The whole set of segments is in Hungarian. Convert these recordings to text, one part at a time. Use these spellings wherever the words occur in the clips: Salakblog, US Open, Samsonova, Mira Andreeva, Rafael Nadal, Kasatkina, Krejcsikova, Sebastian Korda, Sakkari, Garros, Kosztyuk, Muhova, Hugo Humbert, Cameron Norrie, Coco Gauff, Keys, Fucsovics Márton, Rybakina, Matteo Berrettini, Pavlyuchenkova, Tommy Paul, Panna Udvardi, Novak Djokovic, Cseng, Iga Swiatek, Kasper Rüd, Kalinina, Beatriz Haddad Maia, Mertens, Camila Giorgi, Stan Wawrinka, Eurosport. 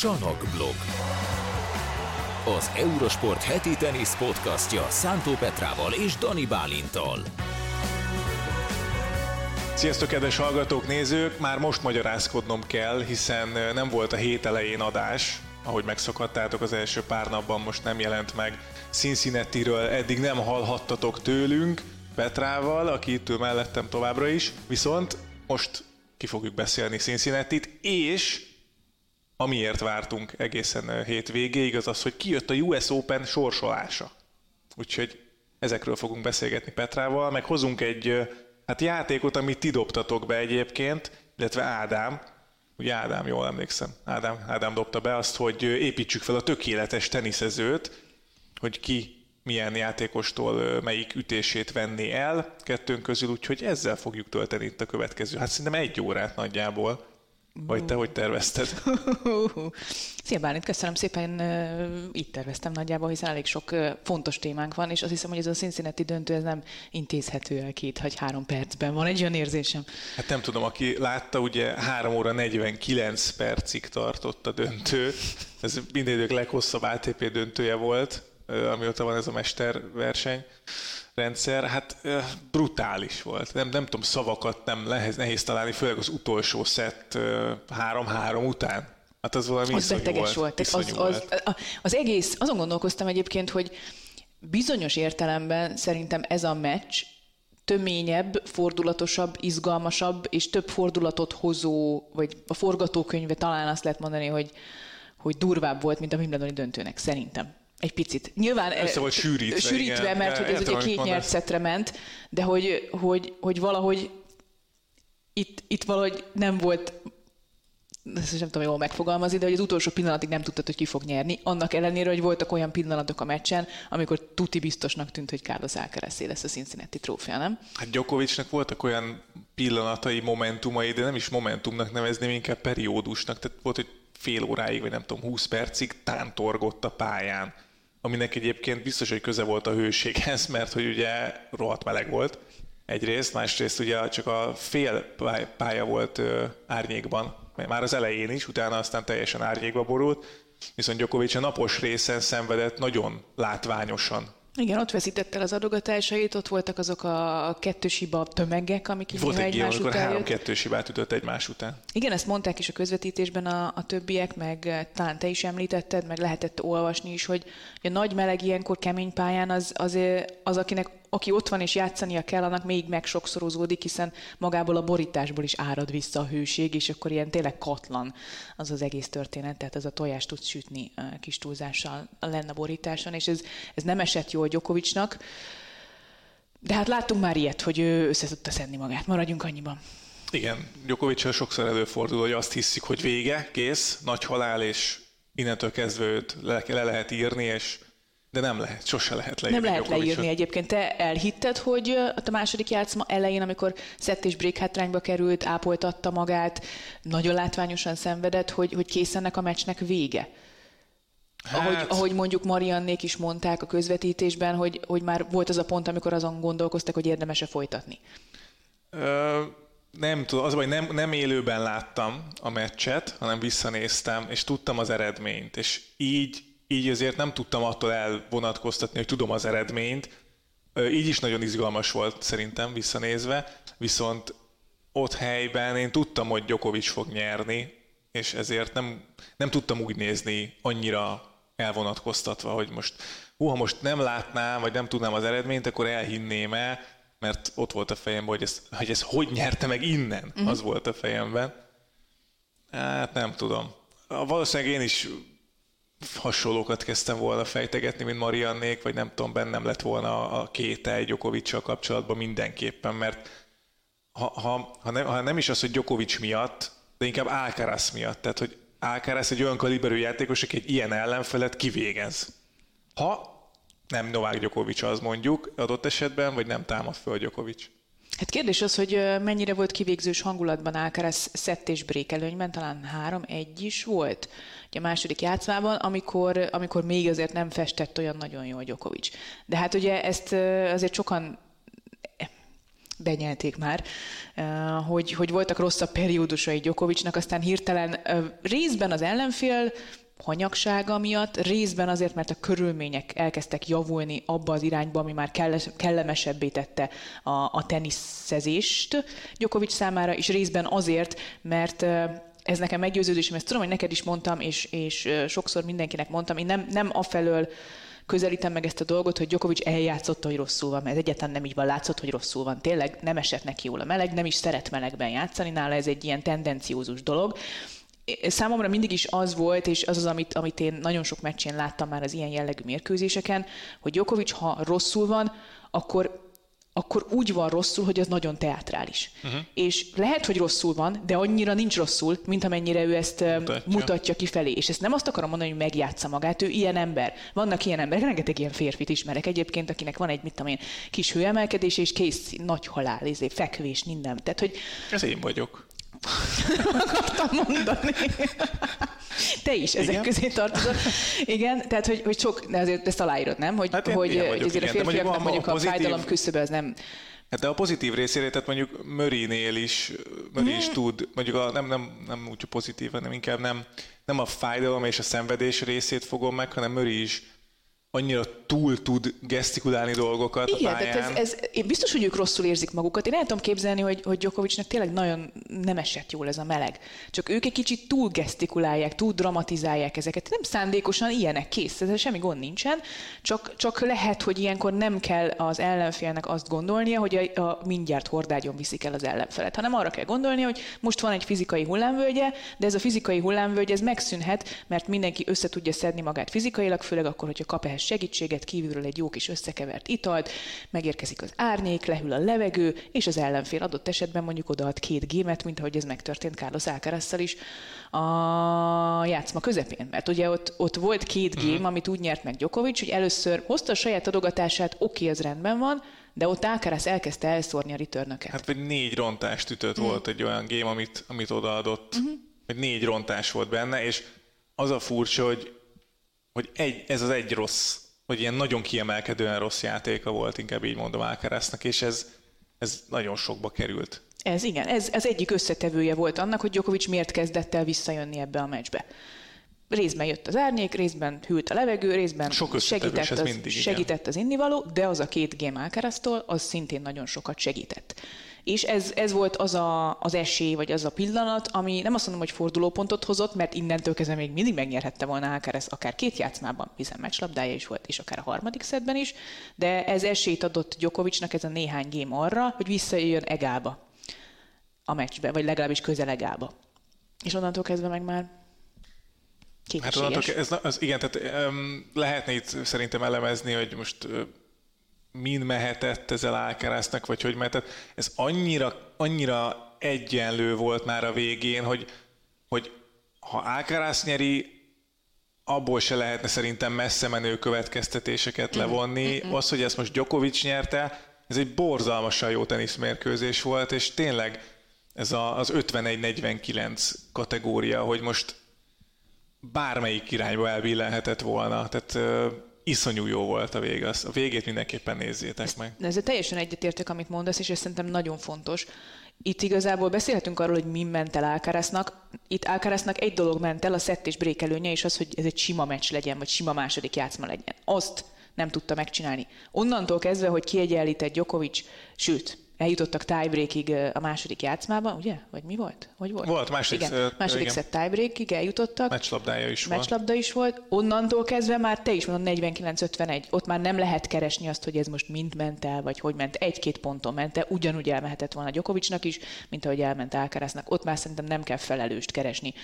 Salakblog. Az Eurosport heti tenisz podcastja Szántó Petrával és Dani Bálinttal. Sziasztok, kedves hallgatók, nézők! Már most magyarázkodnom kell, hiszen nem volt a hét elején adás. Ahogy megszokhattátok, az első pár napban most nem jelent meg Cincinnatiről, eddig nem hallhattatok tőlünk Petrával, aki itt ül mellettem továbbra is, viszont most ki fogjuk beszélni Cincinnatit, és amiért vártunk egészen hétvégéig, az az, hogy kijött a US Open sorsolása. Úgyhogy ezekről fogunk beszélgetni Petrával, meg hozunk egy játékot, amit ti dobtatok be egyébként, illetve Ádám. Ugye Ádám, jól emlékszem. Ádám dobta be azt, hogy építsük fel a tökéletes teniszezőt, hogy ki milyen játékostól melyik ütését venni el kettőnk közül, úgyhogy ezzel fogjuk tölteni itt a következő. Szerintem egy órát nagyjából. Vagy te hogy tervezted? Szia Bálint, köszönöm szépen. Így terveztem nagyjából, hiszen elég sok fontos témánk van, és azt hiszem, hogy ez a Cincinnati döntő, ez nem intézhető el 2 vagy 3 percben. Van egy olyan érzésem. Hát nem tudom, aki látta, ugye 3 óra 49 percig tartott a döntő. Ez minden idők leghosszabb ATP döntője volt, amióta van ez a mesterverseny rendszer, hát brutális volt. Nem tudom, szavakat nehéz találni, főleg az utolsó szett 3-3 után. Hát az valami iszonyú volt. Az egész, azon gondolkoztam egyébként, hogy bizonyos értelemben szerintem ez a meccs töményebb, fordulatosabb, izgalmasabb, és több fordulatot hozó, vagy a forgatókönyve talán azt lehet mondani, hogy durvább volt, mint a Wimbledoni döntőnek, szerintem. Egy picit. Nyilván sűrítve, mert hogy ez ugye 2 nyert szettre ment, de hogy valahogy itt valahogy nem volt, ezt nem tudom jól megfogalmazni, de hogy az utolsó pillanatig nem tudtad, hogy ki fog nyerni. Annak ellenére, hogy voltak olyan pillanatok a meccsen, amikor tuti biztosnak tűnt, hogy Carlos Alcarazé lesz a Cincinnati trófea, nem? Hát Djokovicnak voltak olyan pillanatai, momentumai, de nem is momentumnak nevezném, inkább periódusnak. Tehát volt, hogy fél óráig, vagy nem tudom, 20 percig tántorgott a pályán, aminek egyébként biztos, hogy köze volt a hőséghez, mert hogy ugye rohadt meleg volt egyrészt, másrészt ugye csak a fél pálya volt árnyékban, már az elején is, utána aztán teljesen árnyékba borult, viszont Djokovic a napos részen szenvedett nagyon látványosan. Igen, ott veszített el az adogatásait, ott voltak azok a kettős hiba tömegek, amik így volt egy ilyen, amikor 3 kettős hibát ütött egymás után. Igen, ezt mondták is a közvetítésben a többiek, meg talán te is említetted, meg lehetett olvasni is, hogy a nagy meleg ilyenkor kemény pályán az aki ott van és játszania kell, annak még megsokszorozódik, hiszen magából a borításból is árad vissza a hőség, és akkor ilyen tényleg katlan az egész történet, tehát ez a tojást tud sütni kis túlzással lenne a borításon, és ez nem esett jól Djokovicnak, de hát láttunk már ilyet, hogy ő össze tudta szedni magát, maradjunk annyiban. Igen, Djokovicsal sokszor előfordul, hogy azt hiszik, hogy vége, kész, nagy halál, és innentől kezdve őt le lehet írni, és de nem lehet, sose lehet leírni. Nem lehet leírni egyébként. Te elhitted, hogy a második játszma elején, amikor szett és break hátrányba került, ápoltatta magát, nagyon látványosan szenvedett, hogy kész ennek a meccsnek vége. Hát... Ahogy mondjuk Mariannék is mondták a közvetítésben, hogy már volt az a pont, amikor azon gondolkoztak, hogy érdemes-e folytatni. Nem tudom, az baj, nem élőben láttam a meccset, hanem visszanéztem, és tudtam az eredményt, és így azért nem tudtam attól elvonatkoztatni, hogy tudom az eredményt. Így is nagyon izgalmas volt szerintem visszanézve, viszont ott helyben én tudtam, hogy Djokovic fog nyerni, és ezért nem tudtam úgy nézni annyira elvonatkoztatva, hogy most ha most nem látnám, vagy nem tudnám az eredményt, akkor elhinném-e, mert ott volt a fejemben, hogy ez hogy nyerte meg innen, az volt a fejemben. Hát nem tudom. Valószínűleg én is hasonlókat kezdtem volna fejtegetni, mint Mariannék, vagy nem tudom, bennem lett volna a kételj Djokovic-sal kapcsolatban mindenképpen, mert ha nem is az, hogy Djokovic miatt, de inkább Alcaraz miatt. Tehát, hogy Alcaraz egy olyan kaliberű játékos, aki egy ilyen ellenfelet kivégez. Ha nem Novak Djokovic az mondjuk adott esetben, vagy nem támad föl Djokovic. Hát kérdés az, hogy mennyire volt kivégzős hangulatban Alcaraz szett és break előnyben, talán 3-1 is volt a második játszmában, amikor még azért nem festett olyan nagyon jól Djokovic. De hát ugye ezt azért sokan benyelték már, hogy voltak rosszabb periódusai Djokovicnak, aztán hirtelen részben az ellenfél hanyagsága miatt, részben azért, mert a körülmények elkezdtek javulni abba az irányba, ami már kellemesebbé tette a teniszezést Djokovic számára, és részben azért, mert ez nekem meggyőződésem, ezt tudom, hogy neked is mondtam, és sokszor mindenkinek mondtam, én nem afelől közelítem meg ezt a dolgot, hogy Djokovic eljátszotta, hogy rosszul van, mert egyáltalán nem így van, látszott, hogy rosszul van. Tényleg nem esett neki jól a meleg, nem is szeret melegben játszani, nála ez egy ilyen tendenciózus dolog. Számomra mindig is az volt, és az az, amit én nagyon sok meccsén láttam már az ilyen jellegű mérkőzéseken, hogy Djokovic, ha rosszul van, akkor úgy van rosszul, hogy az nagyon teátrális. Uh-huh. És lehet, hogy rosszul van, de annyira nincs rosszul, mint amennyire ő ezt mutatja kifelé. És ezt nem azt akarom mondani, hogy megjátssza magát, ő ilyen ember. Vannak ilyen emberek, rengeteg ilyen férfit ismerek egyébként, akinek van egy, mit tudom én, kis hőemelkedése, és kész, nagy halál, fekvés, minden. Tehát, hogy... Ez én vagyok. Akartam mondani. Te is ezek közé tartozol. Igen, tehát hogy sok, azért ezt aláírod, nem? Hogy, hát hogy vagyok, ezért igen. A férfiaknak mondjuk a fájdalom küszöbe az nem... De a pozitív részére, tehát mondjuk Murraynél is, Murray is tud, mondjuk nem úgy pozitív, hanem inkább nem a fájdalom és a szenvedés részét fogom meg, hanem Murray is annyira túl tud gesztikulálni dolgokat. Igen, a pályán. Tehát én biztos, hogy ők rosszul érzik magukat. Én el tudom képzelni, hogy Djokovicnak tényleg nagyon nem esett jól ez a meleg. Csak ők egy kicsit túl gesztikulálják, túl dramatizálják ezeket. Nem szándékosan ilyenek, kész, ez semmi gond nincsen. Csak lehet, hogy ilyenkor nem kell az ellenfélnek azt gondolnia, hogy a mindjárt hordágyon viszik el az ellenfelet, hanem arra kell gondolnia, hogy most van egy fizikai hullámvölgye, de ez a fizikai hullámvölgy ez megszűnhet, mert mindenki össze tudja szedni magát fizikailag, főleg akkor, hogyha kap ehhez segítséget, kívülről egy jó kis összekevert italt, megérkezik az árnyék, lehűl a levegő, és az ellenfél adott esetben mondjuk odaad 2 gémet, mint ahogy ez megtörtént Carlos Alcarazzal is a játszma közepén. Mert ugye ott volt 2 gém, amit úgy nyert meg Djokovic, hogy először hozta a saját adogatását, oké, ez rendben van, de ott Alcaraz elkezdte elszórni a returnöket. Hát vagy 4 rontást ütött volt egy olyan gém, amit odaadott, vagy 4 rontás volt benne, és az a furcsa, hogy ez az egy rossz, hogy ilyen nagyon kiemelkedően rossz játéka volt, inkább így mondom Alcaraznak, és ez nagyon sokba került. Ez igen, ez egyik összetevője volt annak, hogy Djokovic miért kezdett el visszajönni ebbe a meccsbe. Részben jött az árnyék, részben hűlt a levegő, részben segített az innivaló, de az a 2 gém Alcaraztól, az szintén nagyon sokat segített. És ez volt az esély, vagy az a pillanat, ami nem azt mondom, hogy fordulópontot hozott, mert innentől kezdve még mindig megnyerhette volna Alcaraz akár 2 játszmában, hiszen meccslabdája is volt, és akár a 3. szettben is, de ez esélyt adott Djokovicnak ez a néhány gém arra, hogy visszajöjjön egába a meccsbe, vagy legalábbis közel egába. És onnantól kezdve meg már képességes. Hát igen, tehát lehetne itt szerintem elemezni, hogy most... min mehetett ezzel Alcaraznak, vagy hogy mehetett. Ez annyira egyenlő volt már a végén, hogy ha Alcaraz nyeri, abból se lehetne szerintem messze menő következtetéseket levonni. Az, hogy ezt most Djokovic nyerte, ez egy borzalmasan jó teniszmérkőzés volt, és tényleg ez az 51-49 kategória, hogy most bármelyik irányba elbillenhetett volna. Tehát iszonyú jó volt a vége. A végét mindenképpen nézzétek meg. Ezzel teljesen egyetértek, amit mondasz, és ez szerintem nagyon fontos. Itt igazából beszélhetünk arról, hogy mi ment el Alcaraznak. Itt Alcaraznak egy dolog ment el, a szett és brék előnye, és az, hogy ez egy sima meccs legyen, vagy sima második játszma legyen. Azt nem tudta megcsinálni. Onnantól kezdve, hogy kiegyenlített Djokovic, sőt, eljutottak tiebreakig a második játszmában, ugye? Vagy mi volt? Hogy volt? Volt, második szett tiebreakig eljutottak. Meccslabda is volt. Onnantól kezdve már te is mondod 49-51. Ott már nem lehet keresni azt, hogy ez most mind ment el, vagy hogy ment, 1-2 ponton ment el. Ugyanúgy elmehetett volna Djokovicnak is, mint ahogy elment Alcaraznak. Ott már szerintem nem kell felelőst keresni.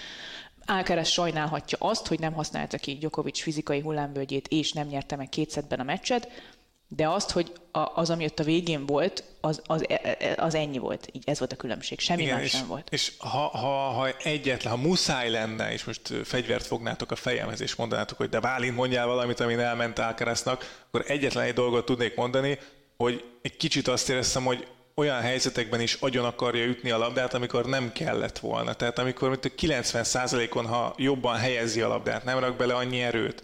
Alcaraz sajnálhatja azt, hogy nem használta ki Djokovic fizikai hullámvölgyét, és nem nyerte meg 2 szettben a meccset, de azt, hogy az, ami ott a végén volt, az ennyi volt. Így ez volt a különbség. Semmi igen, más nem volt. És ha muszáj lenne, és most fegyvert fognátok a fejemhez, és mondanátok, hogy de Bálint, mondjál valamit, amin elment Alcaraznak, akkor egyetlen egy dolgot tudnék mondani, hogy egy kicsit azt éreztem, hogy olyan helyzetekben is agyon akarja ütni a labdát, amikor nem kellett volna. Tehát amikor mint 90%-on, ha jobban helyezi a labdát, nem rak bele annyi erőt.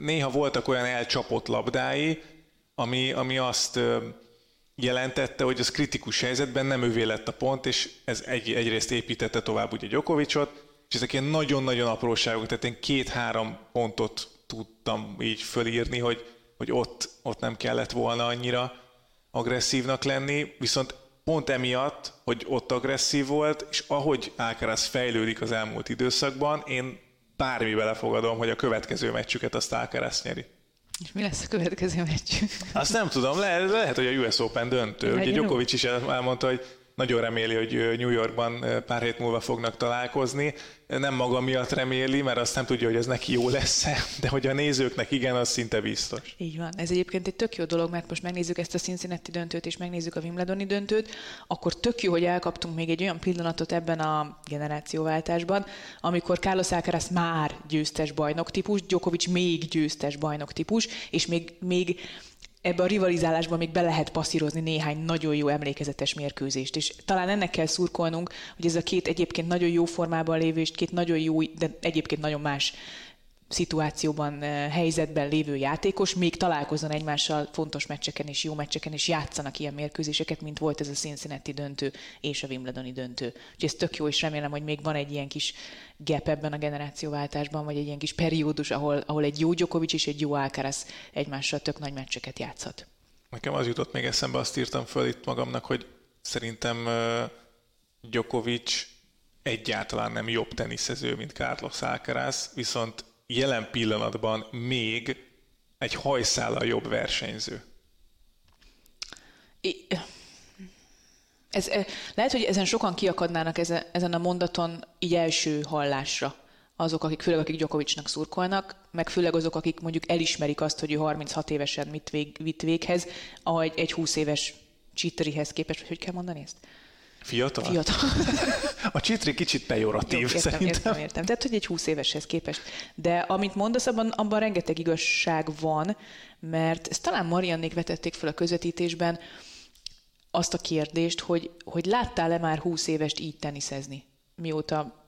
Néha voltak olyan elcsapott labdái, ami azt jelentette, hogy az kritikus helyzetben nem ővé lett a pont, és ez egyrészt építette tovább ugye Djokovicot, és ezek ilyen nagyon-nagyon apróságok, tehát én 2-3 pontot tudtam így fölírni, hogy ott nem kellett volna annyira agresszívnak lenni, viszont pont emiatt, hogy ott agresszív volt, és ahogy Alcaraz fejlődik az elmúlt időszakban, én bármi belefogadom, hogy a következő meccsüket azt Alcaraz nyeri. És mi lesz a következő meccsünk? Azt nem tudom, lehet, hogy a US Open döntő. Ugye Djokovic is elmondta, hogy nagyon reméli, hogy New Yorkban pár hét múlva fognak találkozni. Nem maga miatt reméli, mert azt nem tudja, hogy ez neki jó lesz-e, de hogy a nézőknek igen, az szinte biztos. Így van. Ez egyébként egy tök jó dolog, mert most megnézzük ezt a Cincinnati döntőt, és megnézzük a Wimbledoni döntőt, akkor tök jó, hogy elkaptunk még egy olyan pillanatot ebben a generációváltásban, amikor Carlos Alcaraz már győztes bajnok típus, Djokovic még győztes bajnok típus, és még ebbe a rivalizálásban még be lehet passzírozni néhány nagyon jó emlékezetes mérkőzést, és talán ennek kell szurkolnunk, hogy ez a két egyébként nagyon jó formában lévő, és két nagyon jó, de egyébként nagyon más szituációban, helyzetben lévő játékos még találkozzon egymással fontos meccseken és jó meccseken, és játszanak ilyen mérkőzéseket, mint volt ez a Cincinnati döntő és a Wimbledoni döntő. Úgyhogy ez tök jó, és remélem, hogy még van egy ilyen kis gap ebben a generációváltásban, vagy egy ilyen kis periódus, ahol egy jó Djokovic és egy jó Alcaraz egymással tök nagy meccseket játszhat. Nekem az jutott még eszembe, azt írtam föl itt magamnak, hogy szerintem Djokovic egyáltalán nem jobb teniszező, mint Carlos Alcaraz, viszont jelen pillanatban még egy hajszállal jobb versenyző. Lehet, hogy ezen sokan kiakadnának ezen a mondaton így első hallásra. Azok, főleg akik Djokovicnak szurkolnak, meg főleg azok, akik mondjuk elismerik azt, hogy ő 36 évesen mit vitt véghez, ahogy egy 20 éves Csitrihez képest, hogy kell mondani ezt? Fiatal? A Csitri kicsit pejoratív, szerintem. Értem. Tehát, hogy egy 20 éveshez képest. De amit mondasz, abban rengeteg igazság van, mert ezt talán Mariannék vetették fel a közvetítésben azt a kérdést, hogy láttál-e már 20 évest így teniszezni, mióta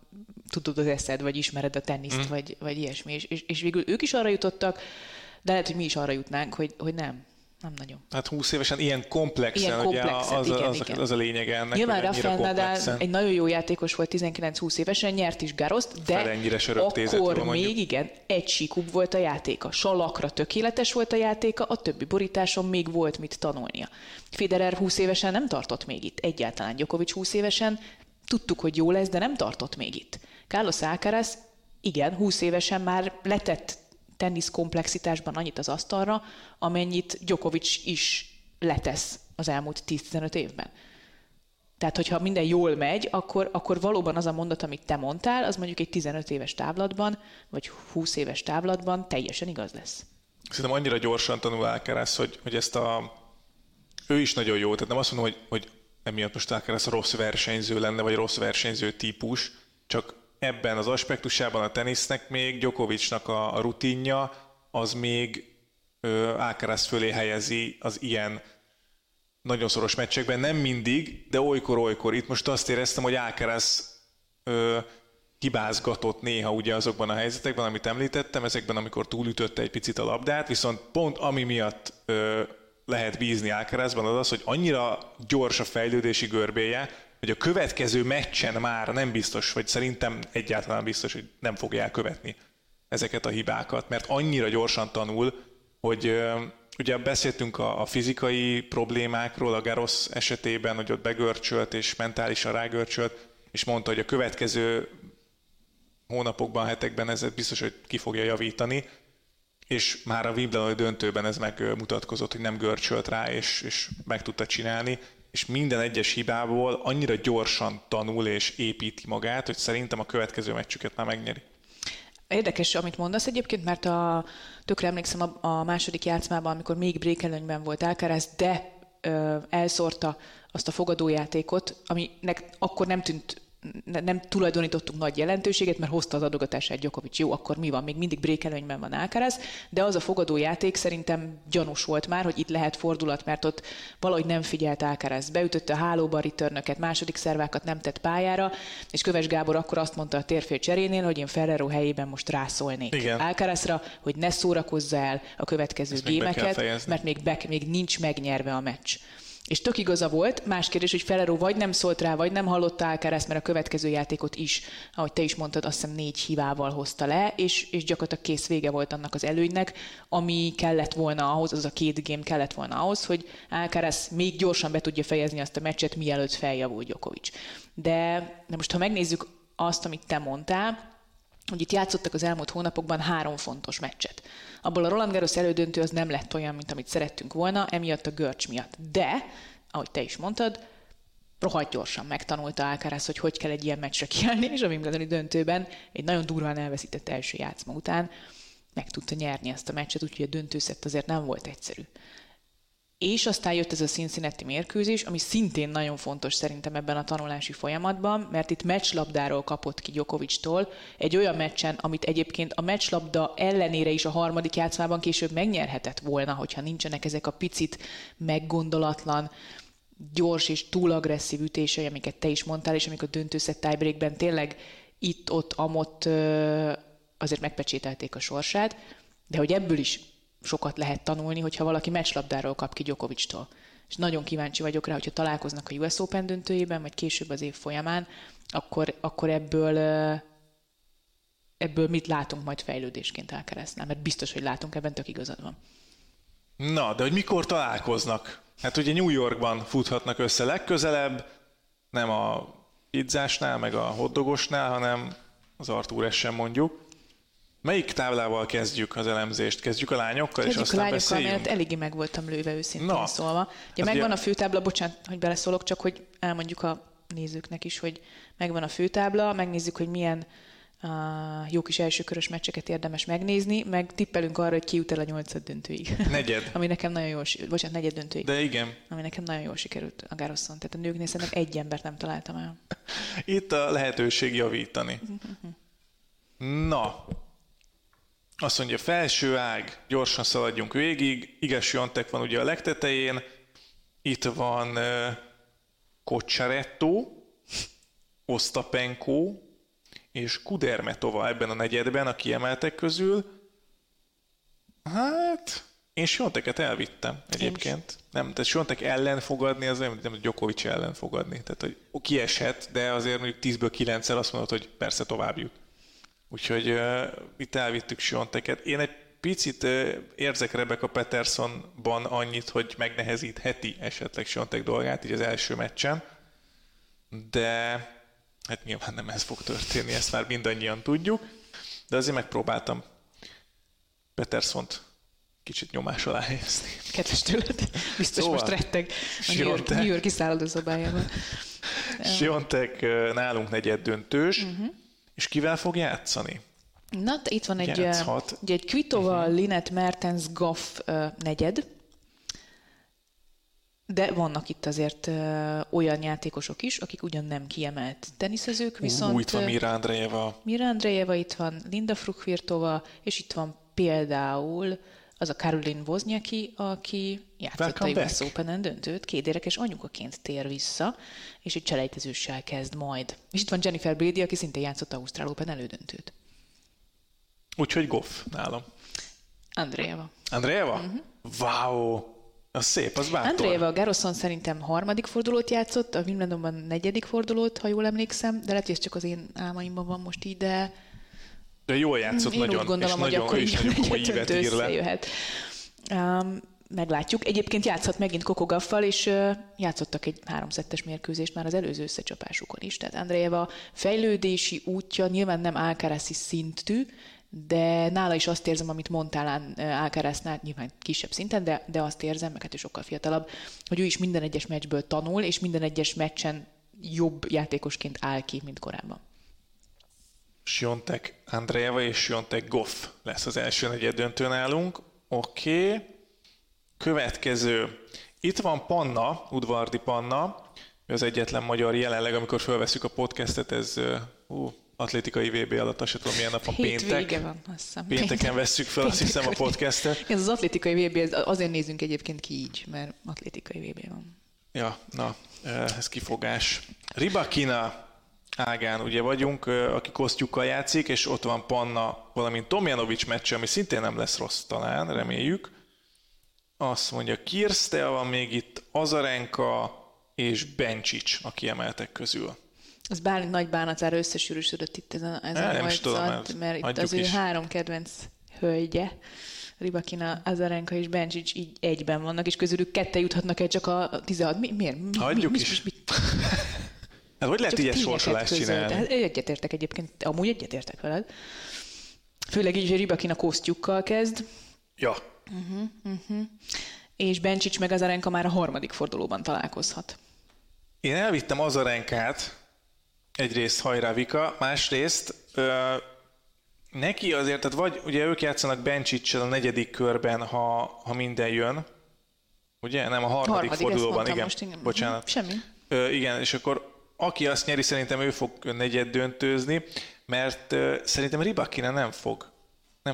tudod az eszed, vagy ismered a teniszt, vagy ilyesmi. És végül ők is arra jutottak, de lehet, hogy mi is arra jutnánk, hogy nem. Nem nagyon. Hát 20 évesen ilyen komplexen az a lényege ennek. Nyilván Rafael Nadal egy nagyon jó játékos volt 19-20 évesen, nyert is Garrost, de akkor még igen, egysíkúbb volt a játéka. Salakra tökéletes volt a játéka, a többi borításon még volt mit tanulnia. Federer 20 évesen nem tartott még itt, egyáltalán Djokovic 20 évesen tudtuk, hogy jó lesz, de nem tartott még itt. Carlos Alcaraz igen, 20 évesen már letett tenisz komplexitásban annyit az asztalra, amennyit Djokovic is letesz az elmúlt 10-15 évben. Tehát, hogyha minden jól megy, akkor valóban az a mondat, amit te mondtál, az mondjuk egy 15 éves távlatban, vagy 20 éves távlatban teljesen igaz lesz. Szerintem annyira gyorsan tanul Alcaraz, hogy ezt ő is nagyon jó, tehát nem azt mondom, hogy emiatt most Alcaraz rossz versenyző lenne, vagy rossz versenyző típus, csak ebben az aspektusában a tenisznek még Djokovicnak a rutinja, az még Alcaraz fölé helyezi az ilyen nagyon szoros meccsekben, nem mindig, de olykor. Itt most azt éreztem, hogy Alcaraz hibázgatott néha ugye azokban a helyzetekben, amit említettem, ezekben, amikor túlütötte egy picit a labdát, viszont pont ami miatt lehet bízni Alcarazban az, hogy annyira gyors a fejlődési görbéje, hogy a következő meccsen már nem biztos, vagy szerintem egyáltalán biztos, hogy nem fogja elkövetni ezeket a hibákat, mert annyira gyorsan tanul, hogy ugye beszéltünk a fizikai problémákról, a Garros esetében, hogy ott begörcsölt és mentálisan rágörcsölt, és mondta, hogy a következő hónapokban, hetekben ez biztos, hogy ki fogja javítani, és már a Wimbledoni döntőben ez megmutatkozott, hogy nem görcsölt rá, és meg tudta csinálni, és minden egyes hibából annyira gyorsan tanul és építi magát, hogy szerintem a következő meccsüket már megnyeri. Érdekes, amit mondasz egyébként, mert tökre emlékszem a második játszmában, amikor még breakelőnyben volt Alcaraz, de elszórta azt a fogadójátékot, aminek akkor nem tulajdonítottunk nagy jelentőséget, mert hozta az adogatását Djokovic. Jó, akkor mi van? Még mindig brékelőnyben van Alcaraz, de az a fogadójáték szerintem gyanús volt már, hogy itt lehet fordulat, mert ott valahogy nem figyelt Alcaraz. Beütötte a hálóba a ritörnöket, második szervákat nem tett pályára, és Köves Gábor akkor azt mondta a térfél cserénél, hogy én Ferrero helyében most rászólnék Alcarazra, hogy ne szórakozza el a következő gémeket, mert még nincs megnyerve a meccs. És tök igaza volt, más kérdés, hogy Ferrero vagy nem szólt rá, vagy nem hallotta Alcaraz, mert a következő játékot is, ahogy te is mondtad, azt hiszem 4 hívával hozta le, és gyakorlatilag kész vége volt annak az előnynek, ami kellett volna ahhoz, az a 2 game kellett volna ahhoz, hogy Alcaraz még gyorsan be tudja fejezni azt a meccset, mielőtt feljavul Djokovic. De most, ha megnézzük azt, amit te mondtál, hogy itt játszottak az elmúlt hónapokban 3 fontos meccset. Abból a Roland Garros elődöntő az nem lett olyan, mint amit szerettünk volna, emiatt a görcs miatt. De, ahogy te is mondtad, rohadt gyorsan megtanulta Alcaraz, hogy hogy kell egy ilyen meccsre kiállni, és a Wimbledoni döntőben egy nagyon durván elveszített első játszma után meg tudta nyerni ezt a meccset, úgyhogy a döntőszett azért nem volt egyszerű. És aztán jött ez a Cincinnati mérkőzés, ami szintén nagyon fontos szerintem ebben a tanulási folyamatban, mert itt meccslabdáról kapott ki Djokovictól egy olyan meccsen, amit egyébként a meccslabda ellenére is a harmadik játszmában később megnyerhetett volna, hogyha nincsenek ezek a picit meggondolatlan, gyors és túl agresszív ütései, amiket te is mondtál, és amik a döntőszett tiebreakben tényleg itt-ott, amott azért megpecsételték a sorsát, de hogy ebből is sokat lehet tanulni, hogyha valaki meccslabdáról kap ki Djokovictól. És nagyon kíváncsi vagyok rá, hogyha találkoznak a US Open döntőjében, vagy később az év folyamán, akkor ebből mit látunk majd fejlődésként Alcaraznál? Mert biztos, hogy látunk, ebben tök igazad van. Na, de hogy mikor találkoznak? Hát ugye New Yorkban futhatnak össze legközelebb, nem a pizzásnál, meg a hotdogosnál, hanem az Arthur-essen mondjuk. Melyik táblával kezdjük az elemzést? Kezdjük a lányokkal, és aztán beszéljünk? Mert eléggé meg voltam lőve, őszintén szólva. Ugye megvan a főtábla, bocsánat, hogy beleszólok, csak hogy elmondjuk a nézőknek is, hogy megvan a főtábla, megnézzük, hogy milyen jó kis elsőkörös meccseket érdemes megnézni, meg tippelünk arra, hogy ki jut el a 8. döntőig. Negyed. Ami nekem nagyon jól sikerült. Bocsánat, negyed döntőig. De igen. Ami nekem nagyon jól sikerült a Garroson. Tehát a nőknél szerintem egy embert nem találtam el. Itt a lehetőség javítani. Na. Azt mondja, felső ág, gyorsan szaladjunk végig. Iga Swiatek van ugye a legtetején. Itt van Kocsaretto, Ostapenko és Kudermetova ebben a negyedben a kiemeltek közül. Hát, én Swiateket elvittem egyébként. Nem, tehát Swiatek ellen fogadni, az nem Djokovic ellen fogadni. Tehát, hogy kieshet, de azért mondjuk 10-ből 9-el azt mondod, hogy persze tovább jut. Úgyhogy itt elvittük Swiateket. Én egy picit érzek Rebecca Petersonban annyit, hogy megnehezítheti esetleg Swiatek dolgát így az első meccsen, de hát nyilván nem ez fog történni, ezt már mindannyian tudjuk, de azért megpróbáltam Petersont kicsit nyomás alá helyezni. Kedves tőled, biztos szóval, most retteg a New York-i szállodaszobájában. Swiatek nálunk negyed döntős, és kivel fog játszani? Na, itt van egy Kvitova, Linett, Mertens, Gauff negyed, de vannak itt azért olyan játékosok is, akik ugyan nem kiemelt teniszezők, viszont... itt van Mira Andreeva. Mira Andreeva, itt van Linda Frukvirtova, és itt van például az a Caroline Wozniacki, aki játszott a US Openen döntőt, 2 érekes anyukaként tér vissza, és egy cselejtezőssel kezd majd. És itt van Jennifer Brady, aki szintén játszott a Ausztrál Open elődöntőt. Úgyhogy Gauff nálam. Andreeva. Andreeva? Wow! Az szép, az bátor. Andreeva a Garroson szerintem 3. fordulót játszott, a Wimbledonban 4. fordulót, ha jól emlékszem, de lehet, hogy ez csak az én álmaimban van most így, de... De jól játszott, én nagyon, úgy gondolom, és nagyon, hogy akkor nagyon komoly ívet ír le. Meglátjuk. Egyébként játszhat megint Coco Gauffal, és játszottak egy 3 szettes mérkőzést már az előző összecsapásukon is. Tehát Andreeva fejlődési útja nyilván nem Alcaraz-i szintű, de nála is azt érzem, amit mondtál Alcaraznál, nyilván kisebb szinten, de azt érzem, meg hát ő sokkal fiatalabb, hogy ő is minden egyes meccsből tanul, és minden egyes meccsen jobb játékosként áll ki, mint korábban. Swiatek Andreeva és Swiatek Gauff lesz az első negyed döntő nálunk. Oké. Következő. Itt van Panna, Udvardi Panna. Ő az egyetlen magyar jelenleg, amikor felveszük a podcastet, ez atlétikai VB alatt, azt se tudom, milyen nap, a péntek. Van, pénteken vesszük fel, azt hiszem, a podcastet. Ez az atlétikai VB, azért nézünk egyébként ki így, mert atlétikai VB van. Ja, na, ez kifogás. Rybakina ágán ugye vagyunk, aki Kosztyukkal játszik, és ott van Panna, valamint Tomjanovic meccse, ami szintén nem lesz rossz talán, reméljük. Azt mondja, Kirstel van még itt, Azarenka és Bencsics a kiemeltek közül. Az Bálint nagy bánatára összesűrűsödött itt ezen a oldalt, mert itt az ő három kedvenc hölgye, Rybakina, Azarenka és Bencsics így egyben vannak, és közülük ketten juthatnak el csak a 16. Miért? Hagyjuk is. Hát hogy lehet ilyet sorsolást csinálni? Hát egyetértek egyébként, amúgy egyetértek veled. Főleg így, hogy Rybakina Kosztyukkal kezd. Ja. És Bencsics meg Azarenka már a harmadik fordulóban találkozhat. Én elvittem Azarenkát, egyrészt hajrá Vika, másrészt neki azért, tehát vagy ugye ők játszanak Bencsicsel a negyedik körben, ha minden jön, ugye? Nem, a harmadik fordulóban, igen. Most, igen. Bocsánat. Semmi. Igen, és akkor aki azt nyeri, szerintem ő fog negyed döntőzni, mert szerintem Rybakina nem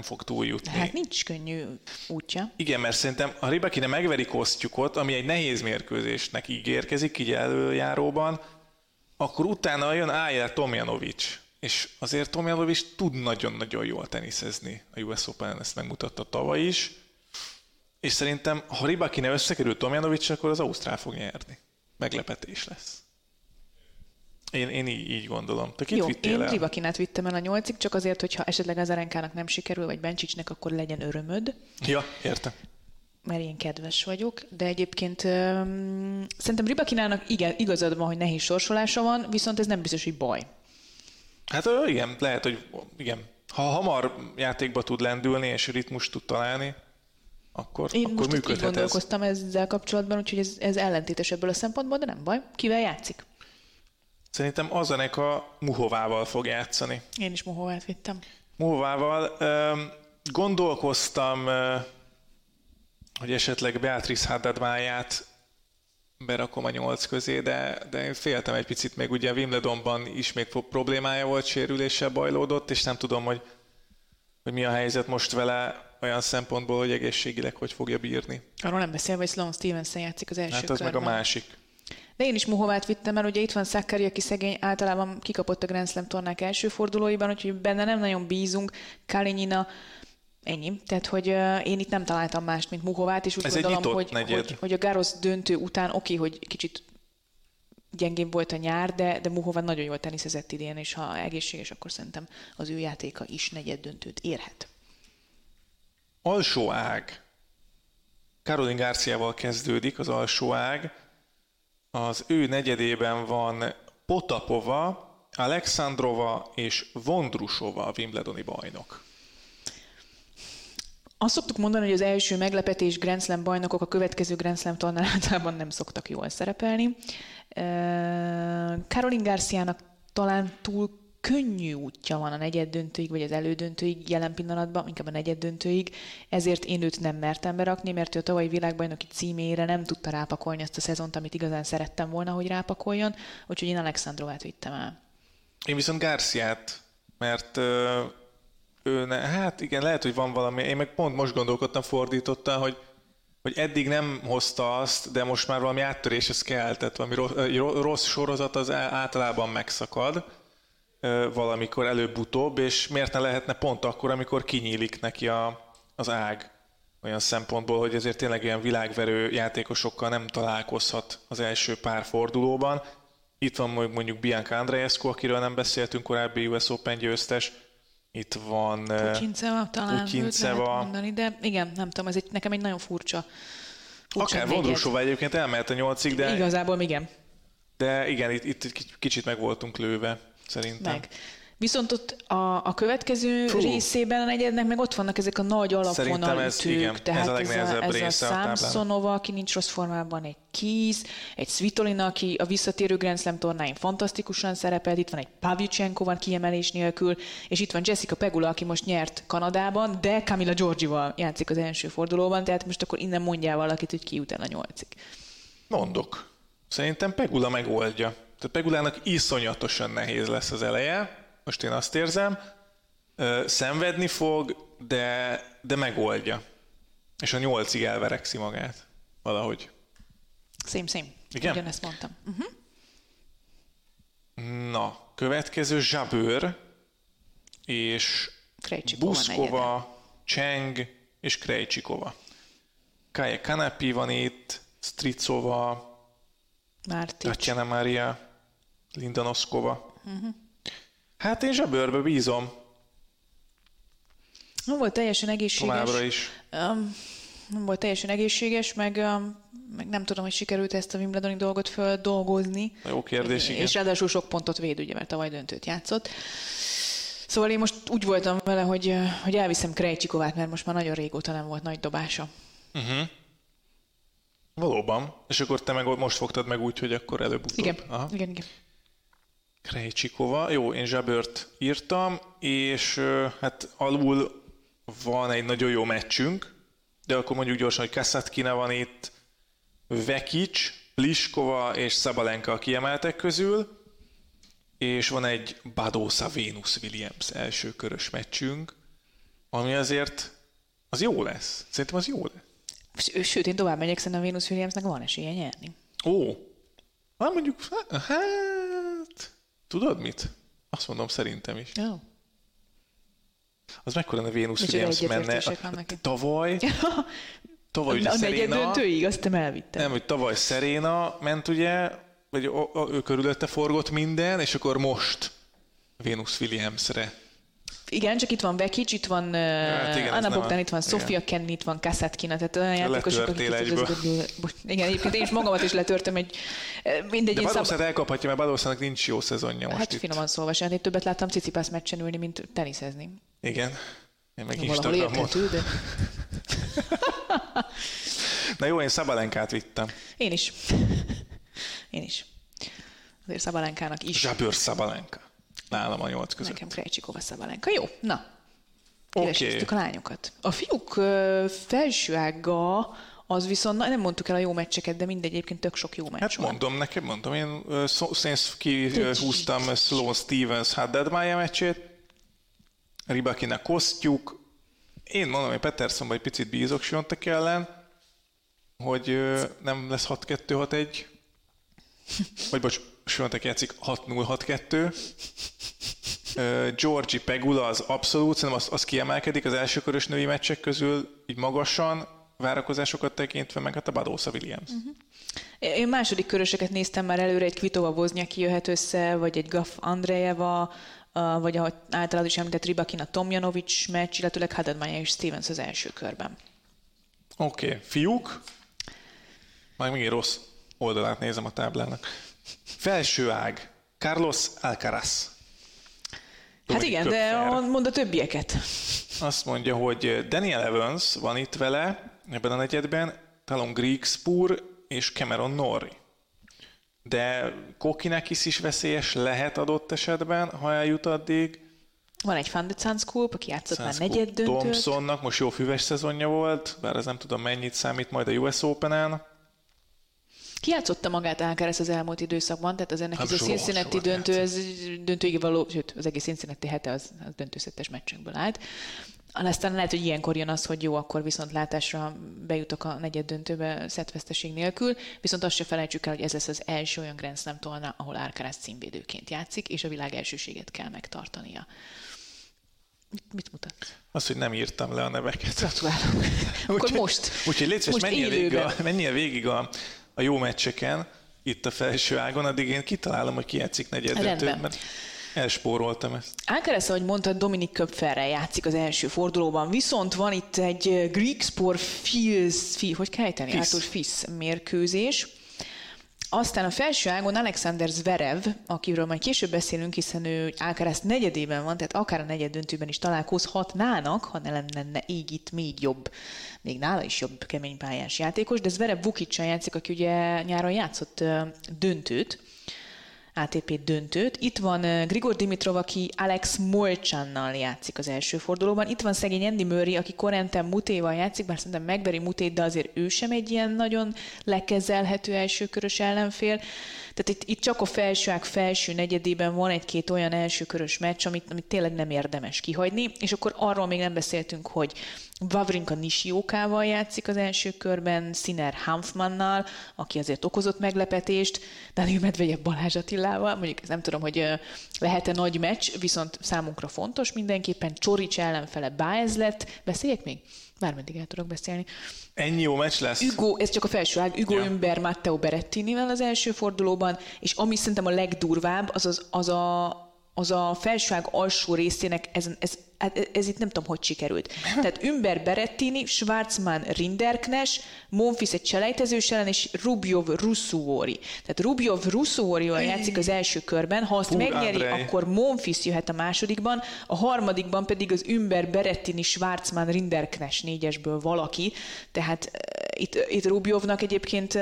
fog túljutni. Hát nincs könnyű útja. Igen, mert szerintem a Rybakina megveri Kosztyukot, ami egy nehéz mérkőzésnek ígérkezik, így előjáróban, akkor utána jön Ájer Tomjanovic. És azért Tomjanovic tud nagyon-nagyon jól teniszezni. A US Open ezt megmutatta tavaly is. És szerintem, ha Rybakina összekerül Tomjanovic, akkor az ausztrál fog nyerni. Meglepetés lesz. Én így gondolom. Te kit vittél el? Én Rybakinát vittem el a 8-ig, csak azért, hogyha esetleg Azarenkának nem sikerül, vagy Bencsicsnek, akkor legyen örömöd. Ja, értem. Mert én kedves vagyok, de egyébként szerintem Rybakinának igen, igazad van, hogy nehéz sorsolása van, viszont ez nem biztos, hogy baj. Hát igen, lehet, hogy igen. Ha hamar játékba tud lendülni, és ritmust tud találni, akkor működhet ez. Én most így gondolkoztam ezzel kapcsolatban, úgyhogy ez ellentétes ebből a szempontból, de nem baj. Kivel játszik? Szerintem Azarenka Muhovával fog játszani. Én is Muhovát vittem. Muhovával gondolkoztam, hogy esetleg Beatriz Haddad Maiát berakom a 8 közé, de én féltem egy picit, még ugye Wimbledonban is még problémája volt, sérüléssel bajlódott, és nem tudom, hogy mi a helyzet most vele olyan szempontból, hogy egészségileg hogy fogja bírni. Arról nem beszélve, hogy Sloane Stevenson játszik az első körben. Hát az körben. Meg a másik. De én is Muhovát vittem el, ugye itt van Sakkari, aki szegény általában kikapott a Grand Slam tornák első fordulóiban, úgyhogy benne nem nagyon bízunk. Kalinina, ennyi. Tehát, hogy én itt nem találtam mást, mint Muhovát, és úgy ez gondolom, hogy a Garros döntő után hogy kicsit gyengébb volt a nyár, de Muhová nagyon jól teniszezett idén, és ha egészséges, akkor szerintem az ő játéka is negyed döntőt érhet. Alsó ág. Caroline Garciával kezdődik az alsó ág. Az ő negyedében van Potapova, Alexandrova és Vondrusova a wimbledoni bajnok. Azt szoktuk mondani, hogy az első meglepetés Grand Slam bajnokok a következő Grand Slam tornában nem szoktak jól szerepelni. Caroline Garciának talán túl könnyű útja van a negyeddöntőig, vagy az elődöntőig jelen pillanatban, inkább a negyeddöntőig, ezért én őt nem mertem berakni, mert ő a tavalyi világbajnoki címére nem tudta rápakolni azt a szezont, amit igazán szerettem volna, hogy rápakoljon, úgyhogy én Alexandrovát vittem el. Én viszont Garciát, mert hát igen, lehet, hogy van valami, én meg pont most gondolkodtam fordítottan, hogy eddig nem hozta azt, de most már valami áttörés ez kell, tehát valami rossz sorozat az általában megszakad, valamikor előbb-utóbb, és miért ne lehetne pont akkor, amikor kinyílik neki az ág olyan szempontból, hogy ezért tényleg ilyen világverő játékosokkal nem találkozhat az első pár fordulóban. Itt van mondjuk Bianca Andreescu, akiről nem beszéltünk, korábbi US Open győztes, itt van Putyinceva, talán Putyinceva. Őt lehet mondani, de igen, nem tudom, ez nekem egy nagyon furcsa akár Vondrusova egyébként elmehet a 8-ig, de... Igazából igen. De igen, itt kicsit meg voltunk lőve. Szerintem. Meg. Viszont ott a következő részében a negyednek meg ott vannak ezek a nagy alapvonalütők, tehát ez a Samsonova, aki nincs rossz formában, egy Keys, egy Svitolina, aki a visszatérő Grand Slam tornáin fantasztikusan szerepelt, itt van egy Pavlyuchenko van kiemelés nélkül, és itt van Jessica Pegula, aki most nyert Kanadában, de Camila Giorgival játszik az első fordulóban, tehát most akkor innen mondjál valakit, hogy ki jut el a 8-ig. Mondok. Szerintem Pegula megoldja. Tehát Pegulának iszonyatosan nehéz lesz az eleje, most én azt érzem, szenvedni fog, de megoldja. És a 8-ig elverekszi magát valahogy. Szém. Igen? Ugyanezt mondtam. Uh-huh. Na, következő Zsabőr és Buszkova, Cseng és Krejcsikova. Kaja Kanepi van itt, Stricova, Tatjana Maria, Linda Noszkova. Uh-huh. Hát én Zsabőrbe bízom. Nem volt teljesen egészséges. Továbbra is. Nem volt teljesen egészséges, meg nem tudom, hogy sikerült ezt a Wimbledoni dolgot földolgozni. Jó kérdés, igen. És ráadásul sok pontot véd, ugye, mert tavaly döntőt játszott. Szóval én most úgy voltam vele, hogy elviszem Krejcsikovát, mert most már nagyon régóta nem volt nagy dobása. Uh-huh. Valóban. És akkor te meg most fogtad meg úgy, hogy akkor előbb-utóbb. Igen. Krejcsikova. Jó, én Zsabört írtam, és hát alul van egy nagyon jó meccsünk, de akkor mondjuk gyorsan, hogy Kasatkina van itt, Vekic, Liskova és Szabalenka a kiemeltek közül, és van egy Badósa Venus Williams első körös meccsünk, ami azért az jó lesz. Szerintem az jó lesz. Sőt, én tovább megyek, szerintem a Venus Williamsnek van esélye nyerni. Ó, hát mondjuk, hát, tudod mit? Azt mondom, szerintem is. Jó. Oh. Az mekkora a Venus Williams menne? Tavaly ugye Szeréna... A döntőig, azt nem elvittem. Nem, hogy tavaly Szeréna ment ugye, vagy ő körülötte forgott minden, és akkor most Venus Williamsre. Igen, csak itt van Vekic, itt van Anna Bogdan, itt van Sofia Kenny, itt van Kasatkina, tehát olyan játékosok, akik igen, egyébként én is magamat is letörtem egy... De Badoszát elkaphatja, mert Badoszának nincs jó szezonja most. Hát finoman szólva, én többet láttam Cicipász meccsen ülni, mint teniszezni. Igen, én meg Instagramon. De... Na jó, én Szabalenkát vittem. Én is. Azért Szabalenkának is. Zsabőr Szabalenka. Nálam a 8 között. Nekem Krejcsikova, Szabalenka. Jó, na. Kiresítettük a lányokat. A fiúk felsőága, az viszont, nem mondtuk el a jó meccseket, de mindegy, egyébként tök sok jó meccs hát van. Hát mondom, én kihúztam Sloan Stevens Haddad Maia meccsét, Rybakina Kosztyuk. Én mondom, hogy Petersonban egy picit bízok Swiatek ellen, hogy nem lesz 6-2-6-1. Vagy bocs, Swiatek játszik 6-0-6-2. Georgie Pegula az abszolút, szerintem az kiemelkedik az elsőkörös női meccsek közül, így magasan, várakozásokat tekintve, meg hát a Badosa Williams. Uh-huh. Én második köröseket néztem már előre, egy Kvitova Wozniacki jöhet össze, vagy egy Gauff Andreeva, vagy ahogy általában is említett Rybakina Tomjanovic meccs, illetőleg Haddad Maia és Stevens az első körben. Oké. Fiúk. Majd még rossz oldalát nézem a táblának. Felső ág. Carlos Alcaraz. Hát igen, de mond a többieket. Azt mondja, hogy Daniel Evans van itt vele, ebben a negyedben, Talon Griegspoor és Cameron Norrie. De Kokinakis is veszélyes lehet adott esetben, ha eljut addig. Van egy Van de Zandskulp, aki játszott már negyed döntőt. Thompsonnak most jó füves szezonja volt, bár ez nem tudom mennyit számít majd a US Open-en. Ki játszotta magát Alcaraz az elmúlt időszakban, tehát az ennek ez a Cincinnati döntő, ez döntőig való, sőt, az egész Cincinnati hete az döntőszettes meccsekből állt. Aztán lehet, hogy ilyenkor jön az, hogy jó, akkor viszont látásra bejutok a negyed döntőbe szetveszteség nélkül, viszont azt se felejtsük el, hogy ez lesz az első olyan Grand Slam torna, ahol Alcaraz címvédőként játszik, és a világ elsőséget kell megtartania. Mit mutatsz? Azt, hogy nem írtam le a neveket. Gratulálok. Akkor most. Úgyhogy légy szíves, menjél végig a jó meccseken, itt a felső ágon, addig én kitalálom, hogy ki játszik negyeddöntőben, mert elspóroltam ezt. Alcaraz, ahogy mondtad, Dominik Köpferrel játszik az első fordulóban, viszont van itt egy Griegspoor-Fisz mérkőzés. Aztán a felső ágon Alexander Zverev, akiről majd később beszélünk, hiszen ő Alcaraz negyedében van, tehát akár a negyeddöntőben is találkozhatnának, ha ne lenne így itt még jobb, még nála is jobb kemény pályás játékos, de Zverev Vukic-sal játszik, aki ugye nyáron játszott döntőt, ATP döntőt. Itt van Grigor Dimitrov, aki Alex Molcsannal játszik az első fordulóban. Itt van szegény Andy Murray, aki Corentin Mutéval játszik, bár szerintem megveri Mutét, de azért ő sem egy ilyen nagyon lekezelhető elsőkörös ellenfél. Tehát itt csak a felsőág felső negyedében van egy-két olyan elsőkörös meccs, amit tényleg nem érdemes kihagyni. És akkor arról még nem beszéltünk, hogy Wawrinka Nishiokával játszik az első körben, Sinner Hanfmannal, aki azért okozott meglepetést, Daniel Medvegyev Balázs Attilával, Pegulával, mondjuk nem tudom, hogy lehet-e nagy meccs, viszont számunkra fontos mindenképpen. Csorics ellenfele Báez lett. Beszéljek még? Bármeddig el tudok beszélni. Ennyi jó meccs lesz. Ez csak a felső ág, Hugo Humbert, ja. Matteo Berrettinivel az első fordulóban, és ami szerintem a legdurvább, az a felsőág alsó részének, ez itt nem tudom, hogy sikerült. Tehát Humbert, Berrettini, Schwarzman, Rinderknecht, Monfils egy selejtezős ellen, és Rublev-Rusuori. Tehát Rublev-Rusuorival játszik az első körben, ha azt megnyeri, akkor Monfils jöhet a másodikban, a harmadikban pedig az Humbert, Berrettini, Schwarzman, Rinderknecht négyesből valaki. Tehát itt Rublevnak egyébként...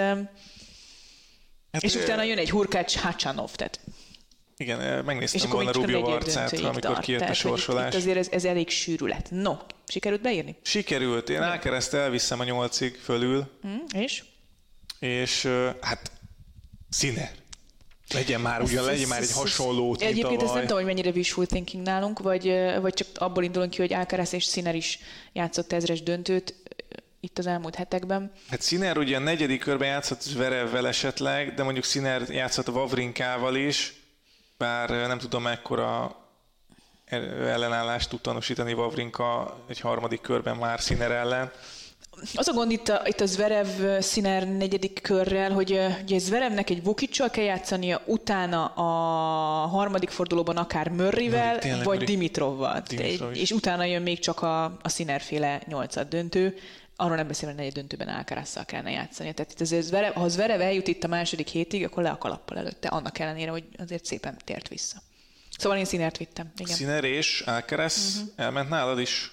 és utána jön egy Hurkacz-Hacsanov, tehát... Igen, megnéztem volna Rublev arcát, amikor kijött a sorsolás. Itt azért ez elég sűrű lett. No, sikerült beírni? Sikerült. Én Alcarazt elviszem a 8-ig fölül. És? És hát színe. Legyen már egy hasonló tavaly. Egyébként azt nem tudom, hogy mennyire wishful thinking nálunk, vagy csak abból indulunk ki, hogy Alcaraz és Sinner is játszott ezres döntőt itt az elmúlt hetekben. Hát Sinner ugye a negyedik körben játszott Zverevvel esetleg, de mondjuk Sinner játszott Wawrinkával is, bár nem tudom mekkora ellenállást tud tanúsítani Wawrinka egy harmadik körben már Sinner ellen. Az a gond itt a Zverev-Sinner negyedik körrel, hogy ugye Zverevnek egy Vukic-sal kell játszania, utána a harmadik fordulóban akár Murrayvel, vagy Dimitrovval. És utána jön még csak a Sinner-féle nyolcad döntő. Arról nem beszélve, hogy negyed döntőben Alcarazzal kellene játszani. Tehát itt azért, ha Zverev eljut itt a második hétig, akkor le a kalappal előtte, annak ellenére, hogy azért szépen tért vissza. Szóval én Sinnert vittem. Sinner és Alcaraz elment nálad is.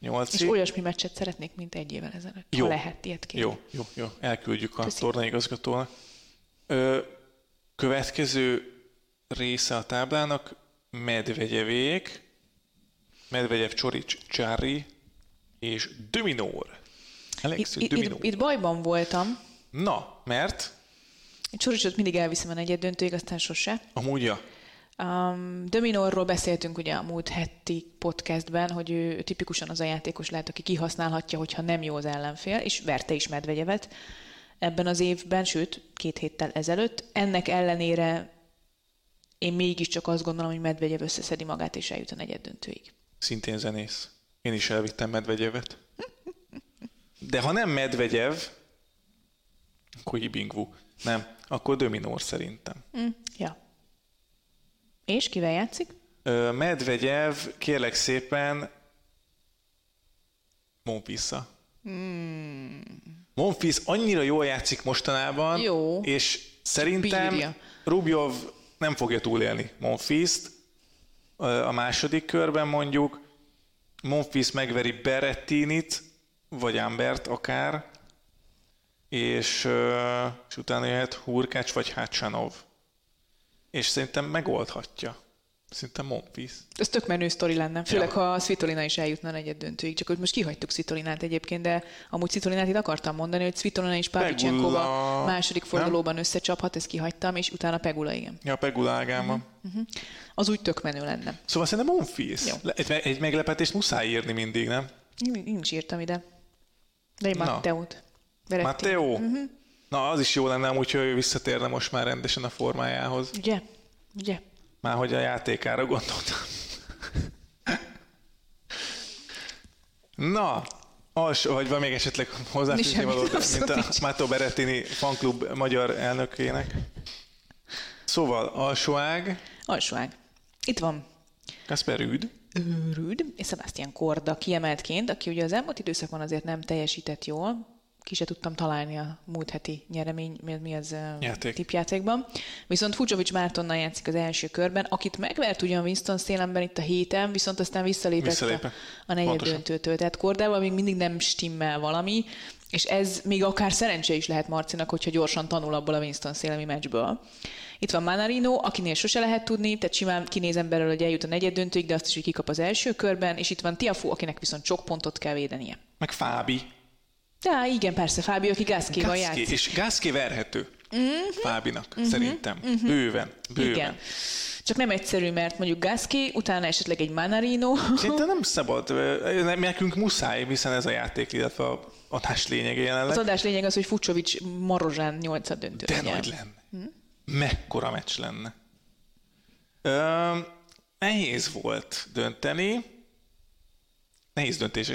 Nyolcig. És olyasmi meccset szeretnék, mint egy évvel ezelőtt. Jó. Ha lehet ilyet kérni. Jó. Elküldjük a tornaigazgatónak. Következő része a táblának Medvegyevék. Medvegyev, Csorics, Csári és Döminor. Itt bajban voltam. Na, mert? Csoricsot mindig elviszem a negyed döntőig, aztán sose. Amúgyja. Döminorról beszéltünk ugye a múlt heti podcastben, hogy ő tipikusan az a játékos lehet, aki kihasználhatja, hogyha nem jó az ellenfél, és verte is Medvegyevet ebben az évben, sőt, 2 héttel ezelőtt. Ennek ellenére én mégiscsak azt gondolom, hogy Medvegyev összeszedi magát, és eljut a negyed döntőig. Szintén zenész. Én is elvittem Medvegyevet. De ha nem Medvegyev, akkor Hibingvu. Nem, akkor Döminor szerintem. Ja. És kivel játszik? Medvegyev, kérlek szépen, Monfils-a. Monfils annyira jól játszik mostanában, jó. És szerintem bírja. Rublev nem fogja túlélni Monfils-t. A második körben mondjuk Monfils megveri Berrettinit, vagy Humbert akár, és utána jöhet Hurkacz vagy Hacsanov. És szerintem megoldhatja. Szerintem Monfils. Ez tök menő sztori lenne, főleg ha Svitolina is eljutna a negyed döntőig, csak hogy most kihagytuk Svitolinát egyébként, de amúgy Svitolinát itt akartam mondani, hogy Svitolina és Pavlyuchenkova második fordulóban összecsaphat, ezt kihagytam, és utána Pegula, igen. Ja, Pegula ágában. Az úgy tök menő lenne. Szóval szerintem Monfils. Egy meglepetést muszáj írni mindig, nem? Én is írtam ide. De én Matteót. Matteo? Na, az is jó lenne, úgyhogy ő visszatérne most már rendesen a formájához. Ugye? Márhogy a játékára gondoltam. Na, vagy van még esetleg hozzáfűzni valót, mint a Szántó Berrettini fanklub magyar elnökének. Szóval, alsóág. Itt van. Kasper Rüd, és Sebastian Korda kiemeltként, aki ugye az elmúlt időszakban azért nem teljesített jól, ki se tudtam találni a múlt heti nyeremény, mi az tippjátékban. Viszont Fucsovics Mártonnal játszik az első körben, akit megvert ugyan Winston szélemben itt a héten, viszont aztán visszalépett a negyed döntőtől. Tehát Kordával még mindig nem stimmel valami, és ez még akár szerencse is lehet Marcinak, hogyha gyorsan tanul abból a Winston szélemi meccsből. Itt van Manarino, akinél sose lehet tudni, tehát simán kinézem belőle, hogy eljut a negyed döntőig, de azt is, hogy kikap az első körben, és itt van Tiafoe, akinek viszont sok pontot kell védenie. Meg Fábi. De igen, persze, Fábio, aki Gasquéval játszik. És Gasqué verhető Fábinak, szerintem. Bőven. Igen. Csak nem egyszerű, mert mondjuk Gasqué, utána esetleg egy Manarino. Szerintem nem szabad. Nekünk muszáj, hiszen ez a játék, illetve az adás lényege jelenleg. Az adás lényeg az, hogy Fucsovics marozsán 8-a döntőre. De nagy lenne. mekkora meccs lenne. Nehéz volt dönteni.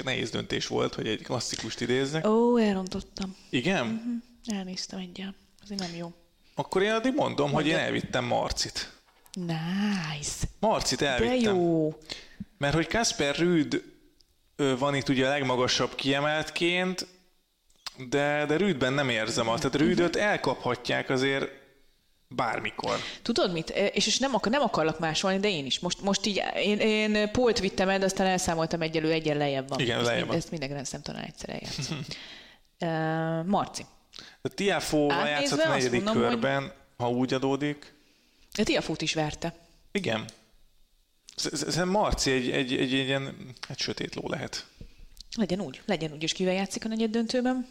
Nehéz döntés volt, hogy egy klasszikust idézzek. Ó, elrontottam. Igen? Uh-huh. Elnéztem egyen. Azért nem jó. Akkor én addig mondom, hogy én elvittem Marcit. Nice. Marcit elvittem. De jó. Mert hogy Kasper Rüd van itt ugye a legmagasabb kiemeltként, de Rüdben nem érzem azt. Tehát Rüdöt elkaphatják azért bármikor. Tudod mit? És nem akarlak másolni, de én is. Most így, én Polt vittem el, de aztán elszámoltam egyen lejjebb van. Igen, lejjebb van. Ezt minden Grand Slam tanár egyszer eljátsz. Marci. A Tiafoe-val játszott negyedik körben, hogy... ha úgy adódik. A Tiafoe-t is verte. Igen. Szerintem Marci egy ilyen sötét ló lehet. Legyen úgy, és kivel játszik a negyed döntőben?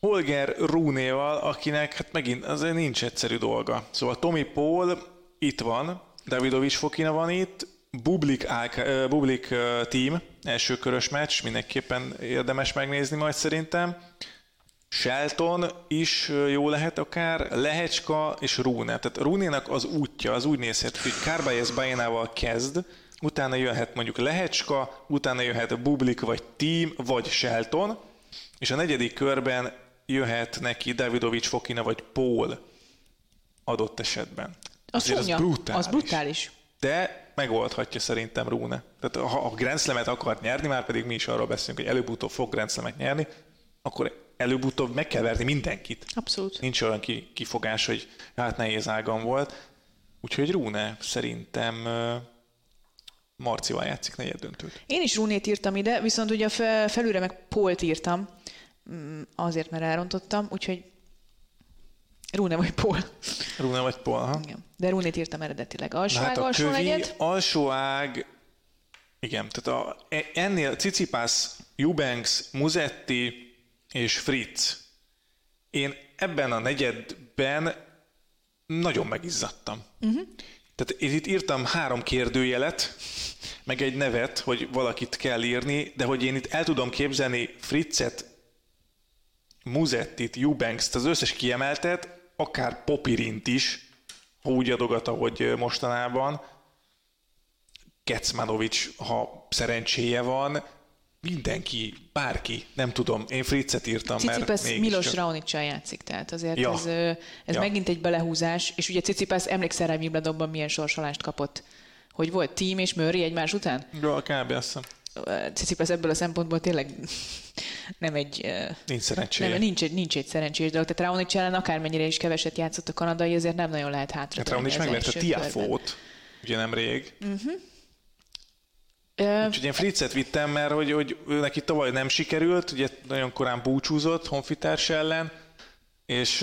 Holger Rúnéval, akinek hát megint azért nincs egyszerű dolga. Szóval Tommy Paul itt van, Davidovics Fokina van itt, Bublik team, elsőkörös meccs, mindenképpen érdemes megnézni majd szerintem. Shelton is jó lehet akár, Lehecska és Rune. Tehát Runénak az útja, az úgy nézhet, hogy Kárbaez Bajenával kezd, utána jöhet mondjuk Lehecska, utána jöhet Bublik vagy Team, vagy Shelton, és a negyedik körben jöhet neki Davidovics Fokina vagy Paul adott esetben. Az brutális. De megoldhatja szerintem Rune. Tehát ha a Grand Slamet akart nyerni, már pedig mi is arról beszélünk, hogy előbb-utóbb fog Grand Slamet nyerni, akkor előbb-utóbb meg kell verni mindenkit. Abszolút. Nincs olyan kifogás, hogy hát nehéz ágam volt. Úgyhogy Rune szerintem Marcival játszik negyed döntőt. Én is Runét írtam ide, viszont ugye felülre meg Polt írtam, azért mert elrontottam, úgyhogy Rune vagy Pol, ha? Igen. De Runét írtam eredetileg. Alsó negyed. Alsóág, igen, tehát ennél Tsitsipas, Eubanks, Musetti és Fritz. Én ebben a negyedben nagyon megizzadtam. Uh-huh. Tehát én itt írtam 3 kérdőjelet, meg egy nevet, hogy valakit kell írni, de hogy én itt el tudom képzelni Fritzet, Musettit, Eubankst, az összes kiemeltet, akár Popirint is, ha úgy adogat, ahogy mostanában. Kecmanovic, ha szerencséje van, mindenki, bárki, nem tudom, én Fritzet írtam, Tsitsipas mert Milos csak... Raonic-sal játszik, tehát azért ja. ez megint egy belehúzás, és ugye Tsitsipas emlékszel rá, Wimbledonban milyen sorsolást kapott, hogy volt Team és Murray egymás után? Ja, kb. Azt hiszem. Tsitsipas ebből a szempontból tényleg nem egy... Nincs szerencséje. Nem, nincs egy szerencsés dolog, tehát Raonic ellen akármennyire is keveset játszott a kanadai, azért nem nagyon lehet hátra. Hát Raonic megverte a Tiafoe-t, ugye nemrég. Uh-huh. Úgyhogy én Fritzet vittem, mert hogy neki tavaly nem sikerült, ugye nagyon korán búcsúzott honfitárs ellen, és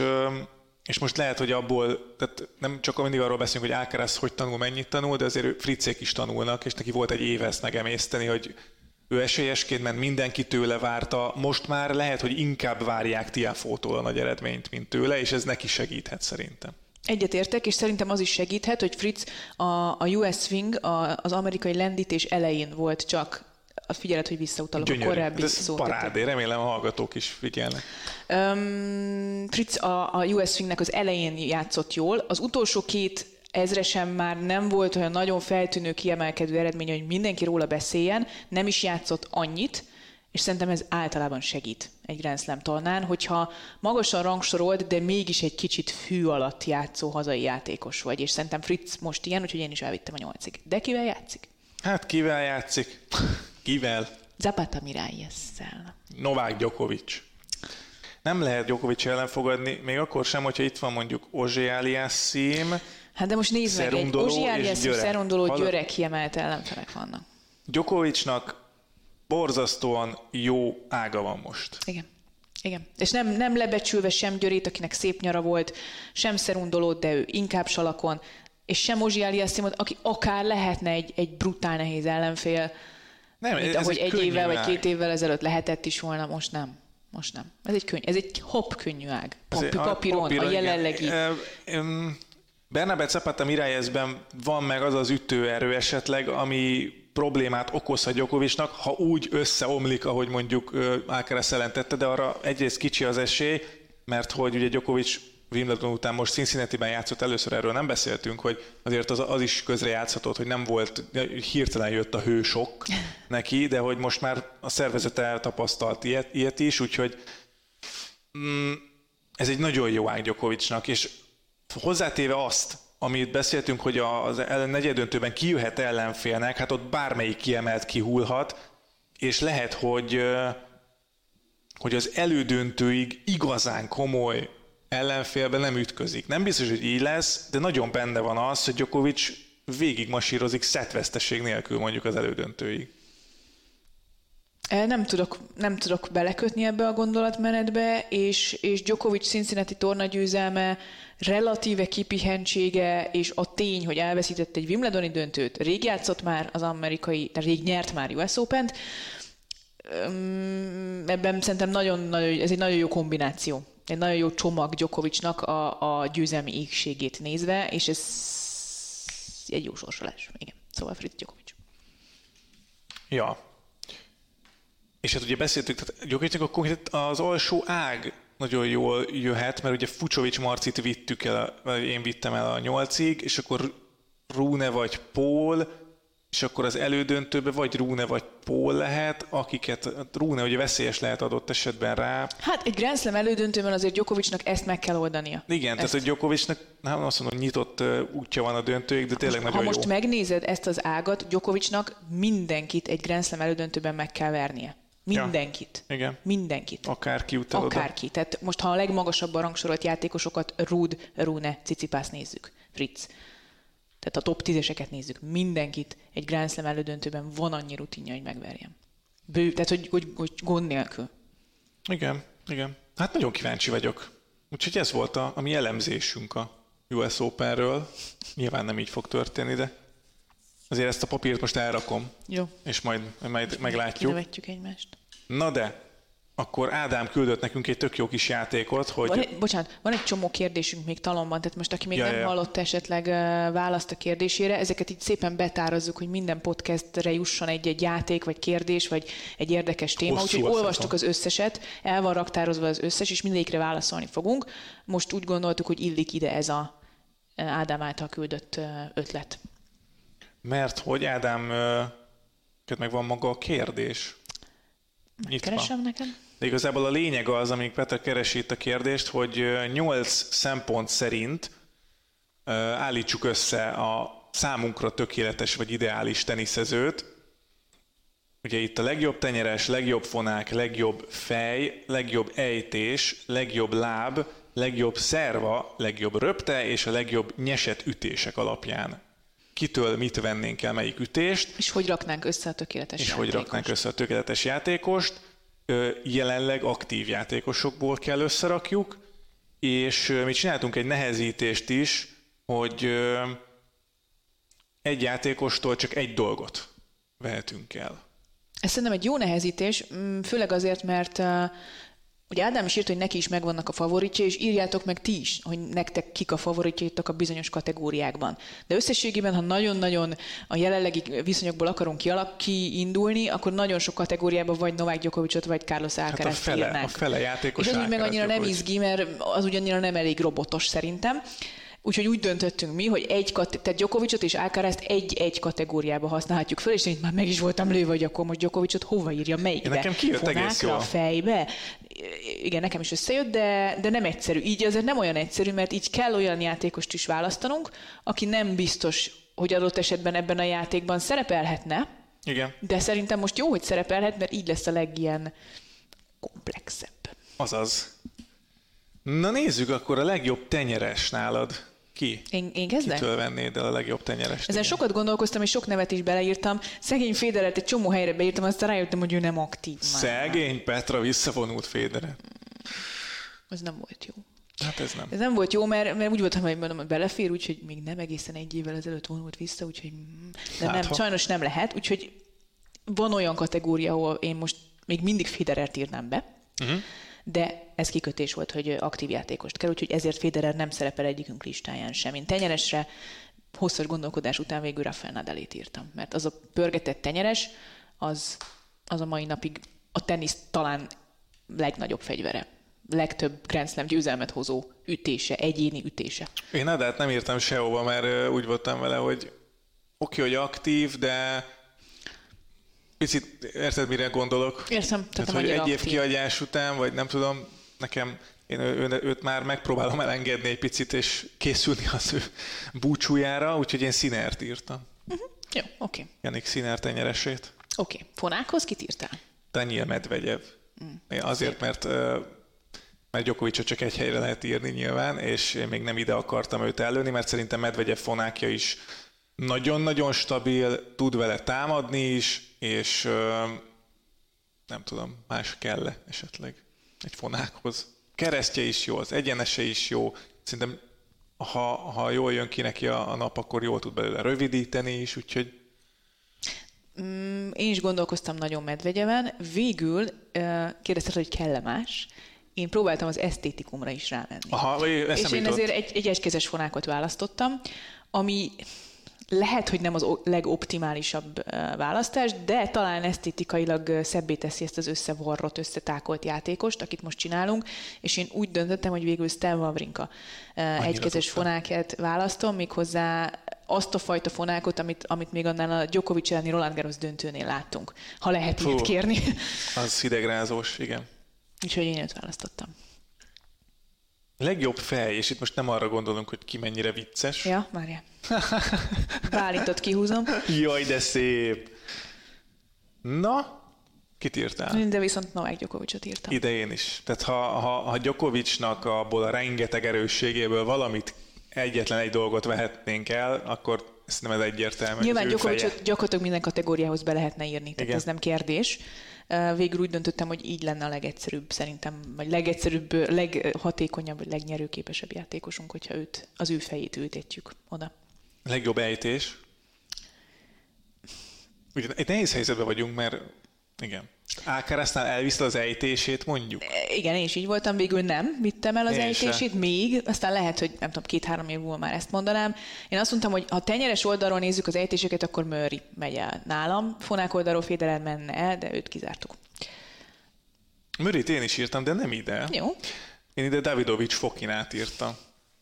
most lehet, hogy abból, tehát nem csak mindig arról beszélünk, hogy Alcaraz hogy tanul, mennyit tanul, de azért Fritzék is tanulnak, és neki volt egy éve ezt megemészteni, hogy ő esélyesként, mert mindenki tőle várta, most már lehet, hogy inkább várják Tiafoe-tól a nagy eredményt, mint tőle, és ez neki segíthet szerintem. Egyetértek, és szerintem az is segíthet, hogy Fritz a US Swing, az amerikai lendítés elején volt csak. Figyeled, hogy visszautalok a korábbi szót. Parádé, remélem a hallgatók is figyelnek. Fritz a US Swingnek az elején játszott jól. Az utolsó 2 ezresen már nem volt olyan nagyon feltűnő, kiemelkedő eredmény, hogy mindenki róla beszéljen, nem is játszott annyit, és szerintem ez általában segít egy Grand Slam tornán, hogyha magasan rangsorolt, de mégis egy kicsit fű alatt játszó hazai játékos vagy. És szerintem Fritz most ilyen, úgyhogy én is elvittem a 8-ig. De kivel játszik? Hát kivel játszik? Kivel? Zapata Miralles-szel. Novák Djokovic. Nem lehet Djokovic ellen fogadni, még akkor sem, hogyha itt van mondjuk Ozsé Aliassime. Hát de most nézd meg, egy Ozsé Aliassime, Szerundoló, Györek kiemelt ellenfelek vannak. Djokovicnak borzasztóan jó ága van most. Igen. És nem lebecsülve sem Györét, akinek szép nyara volt, sem Szerundolót, de ő inkább Salakon, és sem Ozsé Aliassimot, aki akár lehetne egy brutál nehéz ellenfél, nem, mint ahogy egy évvel vagy 2 évvel ezelőtt lehetett is volna, most nem. Ez egy könnyű ág. Papíron, a jelenlegi... Bernabé Zapata Mirallesben van meg az az ütőerő esetleg, ami problémát okozhat Djokovicnak, ha úgy összeomlik, ahogy mondjuk Alcaraz ellen tette, de arra egyrészt kicsi az esély, mert hogy ugye Djokovic Wimbledon után most Cincinnati-ben játszott, először erről nem beszéltünk, hogy azért az is közre játszhatott, hogy nem volt, hirtelen jött a hősok neki, de hogy most már a szervezete tapasztalt ilyet is, úgyhogy ez egy nagyon jó ág Djokovicnak, és hozzátéve azt, amit beszéltünk, hogy az negyedöntőben kijöhet ellenfélnek, hát ott bármelyik kiemelt kihullhat, és lehet, hogy az elődöntőig igazán komoly ellenfélben nem ütközik. Nem biztos, hogy így lesz, de nagyon benne van az, hogy Djokovic végigmasírozik szettveszteség nélkül mondjuk az elődöntőig. Nem tudok belekötni ebbe a gondolatmenetbe, és Djokovic Cincinnati tornagyőzelme, relatíve kipihentsége, és a tény, hogy elveszített egy Wimbledoni döntőt, rég játszott már az amerikai, de rég nyert már US Opent, ebben szerintem nagyon, ez egy nagyon jó kombináció. Egy nagyon jó csomag Djokovicnak a győzelmi égségét nézve, és ez egy jó sorsolás. Igen, szóval Fritz Djokovic. Ja. És hát ugye beszéltük, tehát Djokovicnak konkrétan az alsó ág nagyon jól jöhet, mert ugye Fucsovics Marcit vittük el, én vittem el a 8-ig, és akkor Rune vagy Paul, és akkor az elődöntőben vagy Rune vagy Paul lehet, akiket Rune ugye veszélyes lehet adott esetben rá. Hát egy Grand Slam elődöntőben azért Djokovicnak ezt meg kell oldania. Igen, ezt. Tehát hogy Djokovicnak nem azt mondom, nyitott útja van a döntőig, de tényleg nagyon jó. Ha most megnézed ezt az ágat, Djokovicnak mindenkit egy Grand Slam elődöntőben meg kell vernie. Mindenkit. Ja, igen. Mindenkit. Akárki utal oda. Akárki. Tehát most, ha a legmagasabban rangsorolt játékosokat, Rud, Rune, Cicipász nézzük. Fritz. Tehát a top 10-eseket nézzük. Mindenkit egy Grand Slam elődöntőben van annyi rutinja, hogy megverjem. Bő, tehát, hogy gond nélkül. Igen, igen. Hát nagyon kíváncsi vagyok. Úgyhogy ez volt a mi elemzésünk a US Openről. Nyilván nem így fog történni, de azért ezt a papírt most elrakom. Jó. És majd meglátjuk. Kinevetjük egymást. Na de, akkor Ádám küldött nekünk egy tök jó kis játékot, hogy... Van egy csomó kérdésünk még talomban, tehát most aki még nem hallott esetleg választ a kérdésére, ezeket így szépen betározzuk, hogy minden podcastre jusson egy játék, vagy kérdés, vagy egy érdekes téma. Úgyhogy olvastuk az összeset, el van raktározva az összes, és mindegyikre válaszolni fogunk. Most úgy gondoltuk, hogy illik ide ez az Ádám által küldött ötlet. Mert hogy Ádám, meg van maga a kérdés. Keresem nekem. De igazából a lényeg az, amíg Petra keresi itt a kérdést, hogy 8 szempont szerint állítsuk össze a számunkra tökéletes vagy ideális teniszezőt. Ugye itt a legjobb tenyeres, legjobb fonák, legjobb fej, legjobb ejtés, legjobb láb, legjobb szerva, legjobb röpte és a legjobb nyesett ütések alapján. Kitől mit vennénk el, melyik ütést. És hogy raknánk össze a tökéletes játékost. Jelenleg aktív játékosokból kell összerakjuk, és mi csináltunk egy nehezítést is, hogy egy játékostól csak egy dolgot vehetünk el. Ez szerintem egy jó nehezítés, főleg azért, mert ugye Ádám is írt, hogy neki is megvannak a favoritjai, és írjátok meg ti is, hogy nektek kik a favoritjaitok a bizonyos kategóriákban. De összességében, ha nagyon-nagyon a jelenlegi viszonyokból akarunk kiindulni, akkor nagyon sok kategóriában vagy Novák Djokovicot, vagy Carlos Alcarazt írnánk. Hát a fele játékos Alcaraz. És az úgy meg annyira nem izgi, mert az ugyannyira nem elég robotos szerintem. Úgyhogy úgy döntöttünk mi, hogy tehát Djokovicot és Alcarazt egy-egy kategóriába használhatjuk föl, és én már meg is voltam lőve, hogy akkor most Djokovicot hova írja, melyikbe? Nekem kijött egész jól. Fonákra, fejbe? Igen, nekem is összejött, de nem egyszerű. Így azért nem olyan egyszerű, mert így kell olyan játékost is választanunk, aki nem biztos, hogy adott esetben ebben a játékban szerepelhetne. Igen. De szerintem most jó, hogy szerepelhet, mert így lesz a legilyen komplexebb. Azaz. Na nézzük akkor a legjobb tenyeres nálad. Ki? Én kezdem? Kitől vennéd el a legjobb tenyerest? Ezen sokat gondolkoztam, és sok nevet is beleírtam. Szegény Federert egy csomó helyre beírtam, aztán rájöttem, hogy ő nem aktív. Szegény Petra visszavonult Federer. Ez nem volt jó. Hát ez nem. Ez nem volt jó, mert úgy voltam, hogy mondom, hogy belefér, úgyhogy még nem egészen egy évvel ezelőtt vonult vissza, úgyhogy sajnos nem lehet. Úgyhogy van olyan kategória, ahol én most még mindig Federert írnám be. Uh-huh. De ez kikötés volt, hogy aktív játékost kell, úgyhogy ezért Federer nem szerepel egyikünk listáján sem. Én tenyeresre hosszas gondolkodás után végül Rafael Nadalét írtam, mert az a pörgetett tenyeres, az a mai napig a tenisz talán legnagyobb fegyvere legtöbb Grand Slam győzelmet hozó ütése, egyéni ütése. Én Haddát nem írtam sehova, mert úgy voltam vele, hogy oké, hogy aktív, de picit érted, mire gondolok? Értem. Tehát, hogy egy év kiadás után, vagy nem tudom, nekem én őt már megpróbálom elengedni egy picit, és készülni az ő búcsújára, úgyhogy én Sinert írtam. Uh-huh. Jó, oké. Jannik Sinner tenyeresét. Oké. Fonákhoz kit írtál? Daniil Medvegyev. Azért, mert Djokovicot csak egy helyre lehet írni nyilván, és én még nem ide akartam őt előni, mert szerintem Medvegyev fonákja is nagyon-nagyon stabil, tud vele támadni is, és nem tudom, más kell-e esetleg egy fonákhoz. Keresztje is jó, az egyenese is jó. Szerintem, ha jól jön ki neki a nap, akkor jól tud belőle rövidíteni is, úgyhogy... Én is gondolkoztam nagyon Medvegyeven. Végül kérdezted, hogy kell-e más. Én próbáltam az esztétikumra is rámenni. Aha, és én azért egy egykezes fonákot választottam, ami... Lehet, hogy nem az legoptimálisabb választás, de talán esztétikailag szebbé teszi ezt az összevarrott, összetákolt játékost, akit most csinálunk, és én úgy döntöttem, hogy végül Stan Wawrinka egykezes fonákját választom, méghozzá azt a fajta fonákot, amit még annál a Djokovic elleni Roland Garros döntőnél láttunk, ha lehet ilyet kérni. Az hidegrázós, igen. Úgyhogy én őt választottam. Legjobb fej, és itt most nem arra gondolunk, hogy ki mennyire vicces. Ja, Mária. Bálintot kihúzom. Jaj, de szép! Na, kit írtál? De viszont Novák Djokovicot írtam. Ide én is. Tehát ha Djokovicnak abból a rengeteg erősségéből valamit, egyetlen egy dolgot vehetnénk el, akkor szerintem ez egyértelmű. Nyilván Djokovicot gyakorlatilag minden kategóriához be lehetne írni, tehát ez nem kérdés. Végül úgy döntöttem, hogy így lenne a legegyszerűbb szerintem, vagy legegyszerűbb, leghatékonyabb, vagy legnyerőképesebb játékosunk, hogyha őt, az ő fejét ültetjük oda. Legjobb ejtés? Ugye egy nehéz helyzetben vagyunk, mert igen. Alcaraznál elviszte az ejtését, mondjuk? Igen, én is így voltam, végül nem vittem el az ejtését, még, aztán lehet, hogy nem tudom, 2-3 év múlva már ezt mondanám. Én azt mondtam, hogy ha tenyeres oldalról nézzük az ejtéseket, akkor Murray megy el nálam, fonák oldalról Federer menne el, de őt kizártuk. Murrayt én is írtam, de nem ide. Jó. Én ide Davidovics Fokinát írtam.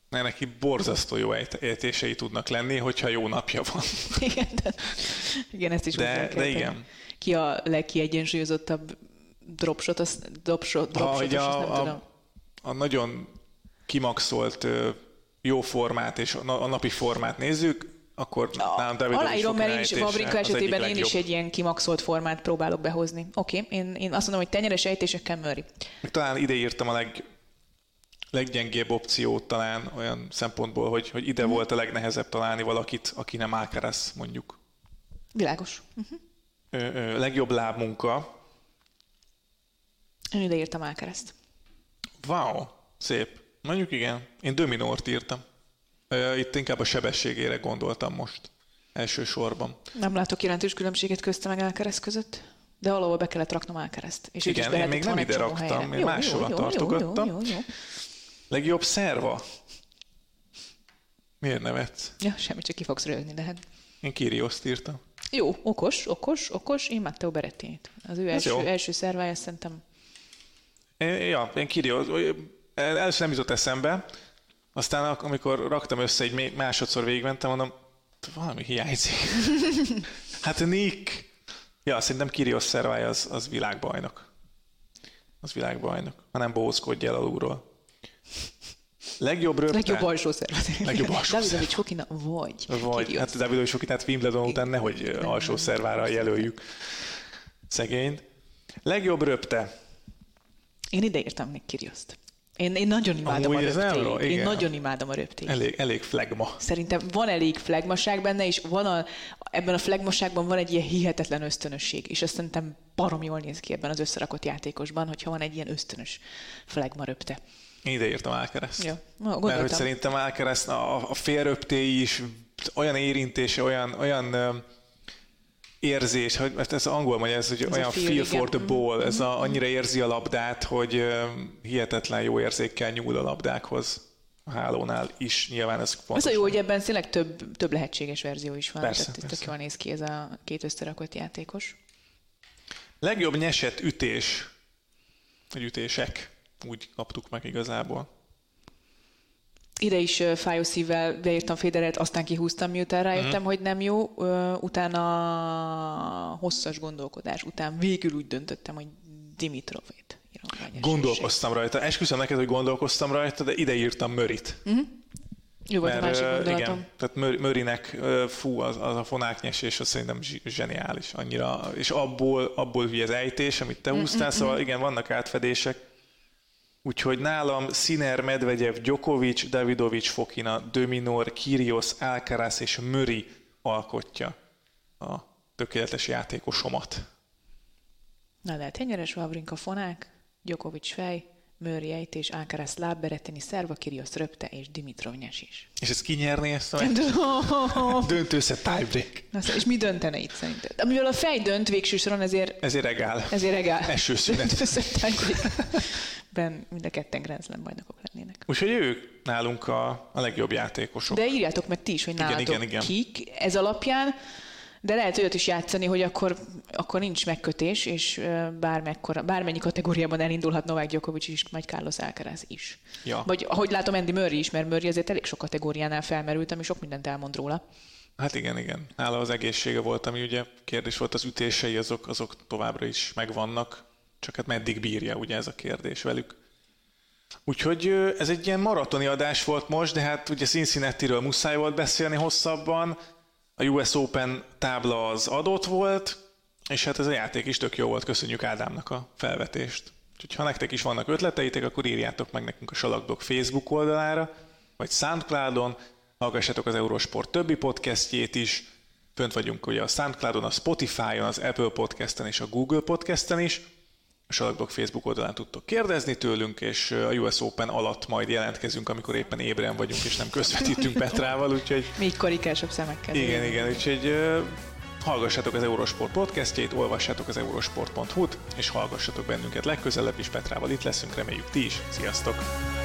Mert neki borzasztó jó ejtései tudnak lenni, hogyha jó napja van. Igen, igen, ezt is hozzá kell tenni. Ki a legkiegyensúlyozottabb dropshot, a nagyon kimaxolt jó formát és a napi formát nézzük, akkor nálam Davidovics aláírom, mert én is Wawrinka esetében én is egy ilyen kimaxolt formát próbálok behozni. Oké, én azt mondom, hogy tenyeres ejtésekkel Murray. Talán ide írtam a leggyengébb opciót talán olyan szempontból, hogy ide volt a legnehezebb találni valakit, aki nem Alcaraz, mondjuk. Világos. Uh-huh. Legjobb lábmunka. Én ide írtam Alcarazt. Wow, szép. Mondjuk igen. Én Dominort írtam. Itt inkább a sebességére gondoltam most. Elsősorban. Nem látok jelentős különbséget közte meg Alcaraz között, de valahol be kellett raknom Alcarazt. Igen, én még nem ide raktam. Én máshova tartogattam. Legjobb szerva. Miért nevetsz? Ja, semmit, csak ki fogsz röhögni, de hát. Én Kyrgioszt írtam. Jó, okos, én Matteo Berrettinit. Az ő első szervája szerintem... Én Kyrgios, először nem jutott eszembe, aztán amikor raktam össze, egy másodszor végigmentem, mondom, valami hiányzik. Hát Nick... Ja, szerintem Kyrgios szervája az világbajnok. Az világbajnok. Ha nem bohózkodj el alulról. Legjobb röpte. Legjobb alsó szervet. Legjobb alsó szervet. Davidovics Fokina vagy. Kyrgios. Hát Davidovics Fokinát Wimbledon után nehogy alsó szervára jelöljük. Szegényt. Legjobb röpte. Én ide írtam még Kyrgioszt. Én nagyon imádom amúgy a röptét. Én nagyon imádom a röptét. Elég flegma. Szerintem van elég flegmaság benne, és ebben a flegmaságban van egy ilyen hihetetlen ösztönösség, és azt szerintem barom jól néz ki ebben az összerakott játékosban, hogyha van egy ilyen ösztönös flegma röpte. Én ide írtam Alcarazt. Ja, mert hogy szerintem Alcaraz a félröptéi is olyan érintése, olyan érzés, hogy ez angol magyar, ez hogy ez olyan feel for the ball, ez annyira érzi a labdát, hogy hihetetlen jó érzékkel nyúl a labdákhoz. A hálónál is nyilván ez fontos. Az a jó, hogy ebben tényleg több lehetséges verzió is van. Persze. Tök jól néz ki ez a két összerakott játékos. Legjobb nyesett ütés, vagy ütések. úgy kaptuk meg igazából. Ide is fájó szívvel beírtam Federert, aztán kihúztam, miután rájöttem, hogy nem jó. Utána hosszas gondolkodás után végül úgy döntöttem, hogy Dimitrovét írom. Gondolkoztam rajta. Esküszöm neked, hogy gondolkoztam rajta, de ide írtam Murrayt. Jó volt. Mert, a másik gondolatom. Igen, tehát Murraynek az a fonáknyesés, az szerintem zseniális annyira. És abból ugye az ejtés, amit te húztál, szóval igen, vannak átfedések. Úgyhogy nálam Sinner, Medvegyev, Djokovic, Davidovic, Fokina, de Minor, Kyrgios, Alcaraz és Murray alkotja a tökéletes játékosomat. Na lehet, henyeres, Wawrinka fonák, Djokovic fej, Murray ejtés, Alcaraz lábbereteni szerva, Kyrgios röpte és Dimitrov nyes is. És ez kinyerné ezt a döntőszett tiebreak. És mi döntene itt szerinted? Amivel a fej dönt végső soron, ezért egál. Esőszünet. Döntőszett tiebreak. Ben mind a ketten Grand Slam bajnokok lennének. Úgyhogy ők nálunk a legjobb játékosok. De írjátok meg ti is, hogy nálatok igen. Kik ez alapján, de lehet olyat is játszani, hogy akkor nincs megkötés, és bármennyi kategóriában elindulhat Novak Djokovic is, majd Carlos Alcaraz is. Ja. Vagy ahogy látom, Andy Murray is, mert Murray azért elég sok kategóriánál felmerült, ami sok mindent elmond róla. Hát igen. Nála az egészsége volt, ami ugye kérdés volt, az ütései azok továbbra is megvannak. Csak hát meddig bírja, ugye ez a kérdés velük. Úgyhogy ez egy ilyen maratoni adás volt most, de hát ugye Cincinnatiről muszáj volt beszélni hosszabban, a US Open tábla az adott volt, és hát ez a játék is tök jó volt, köszönjük Ádámnak a felvetést. Úgyhogy ha nektek is vannak ötleteitek, akkor írjátok meg nekünk a Salakblog Facebook oldalára, vagy Soundcloudon, hallgassátok az Eurosport többi podcastjét is, fönt vagyunk ugye a Soundcloudon, a Spotify-on, az Apple Podcasten és a Google Podcasten is, a Salakblog Facebook oldalán tudtok kérdezni tőlünk, és a US Open alatt majd jelentkezünk, amikor éppen ébren vagyunk, és nem közvetítünk Petrával, úgyhogy... Még karikásabb szemekkel. Igen, úgyhogy hallgassátok az Eurosport podcastjét, olvassátok az eurosport.hu-t, és hallgassatok bennünket legközelebb is, Petrával itt leszünk, reméljük ti is. Sziasztok!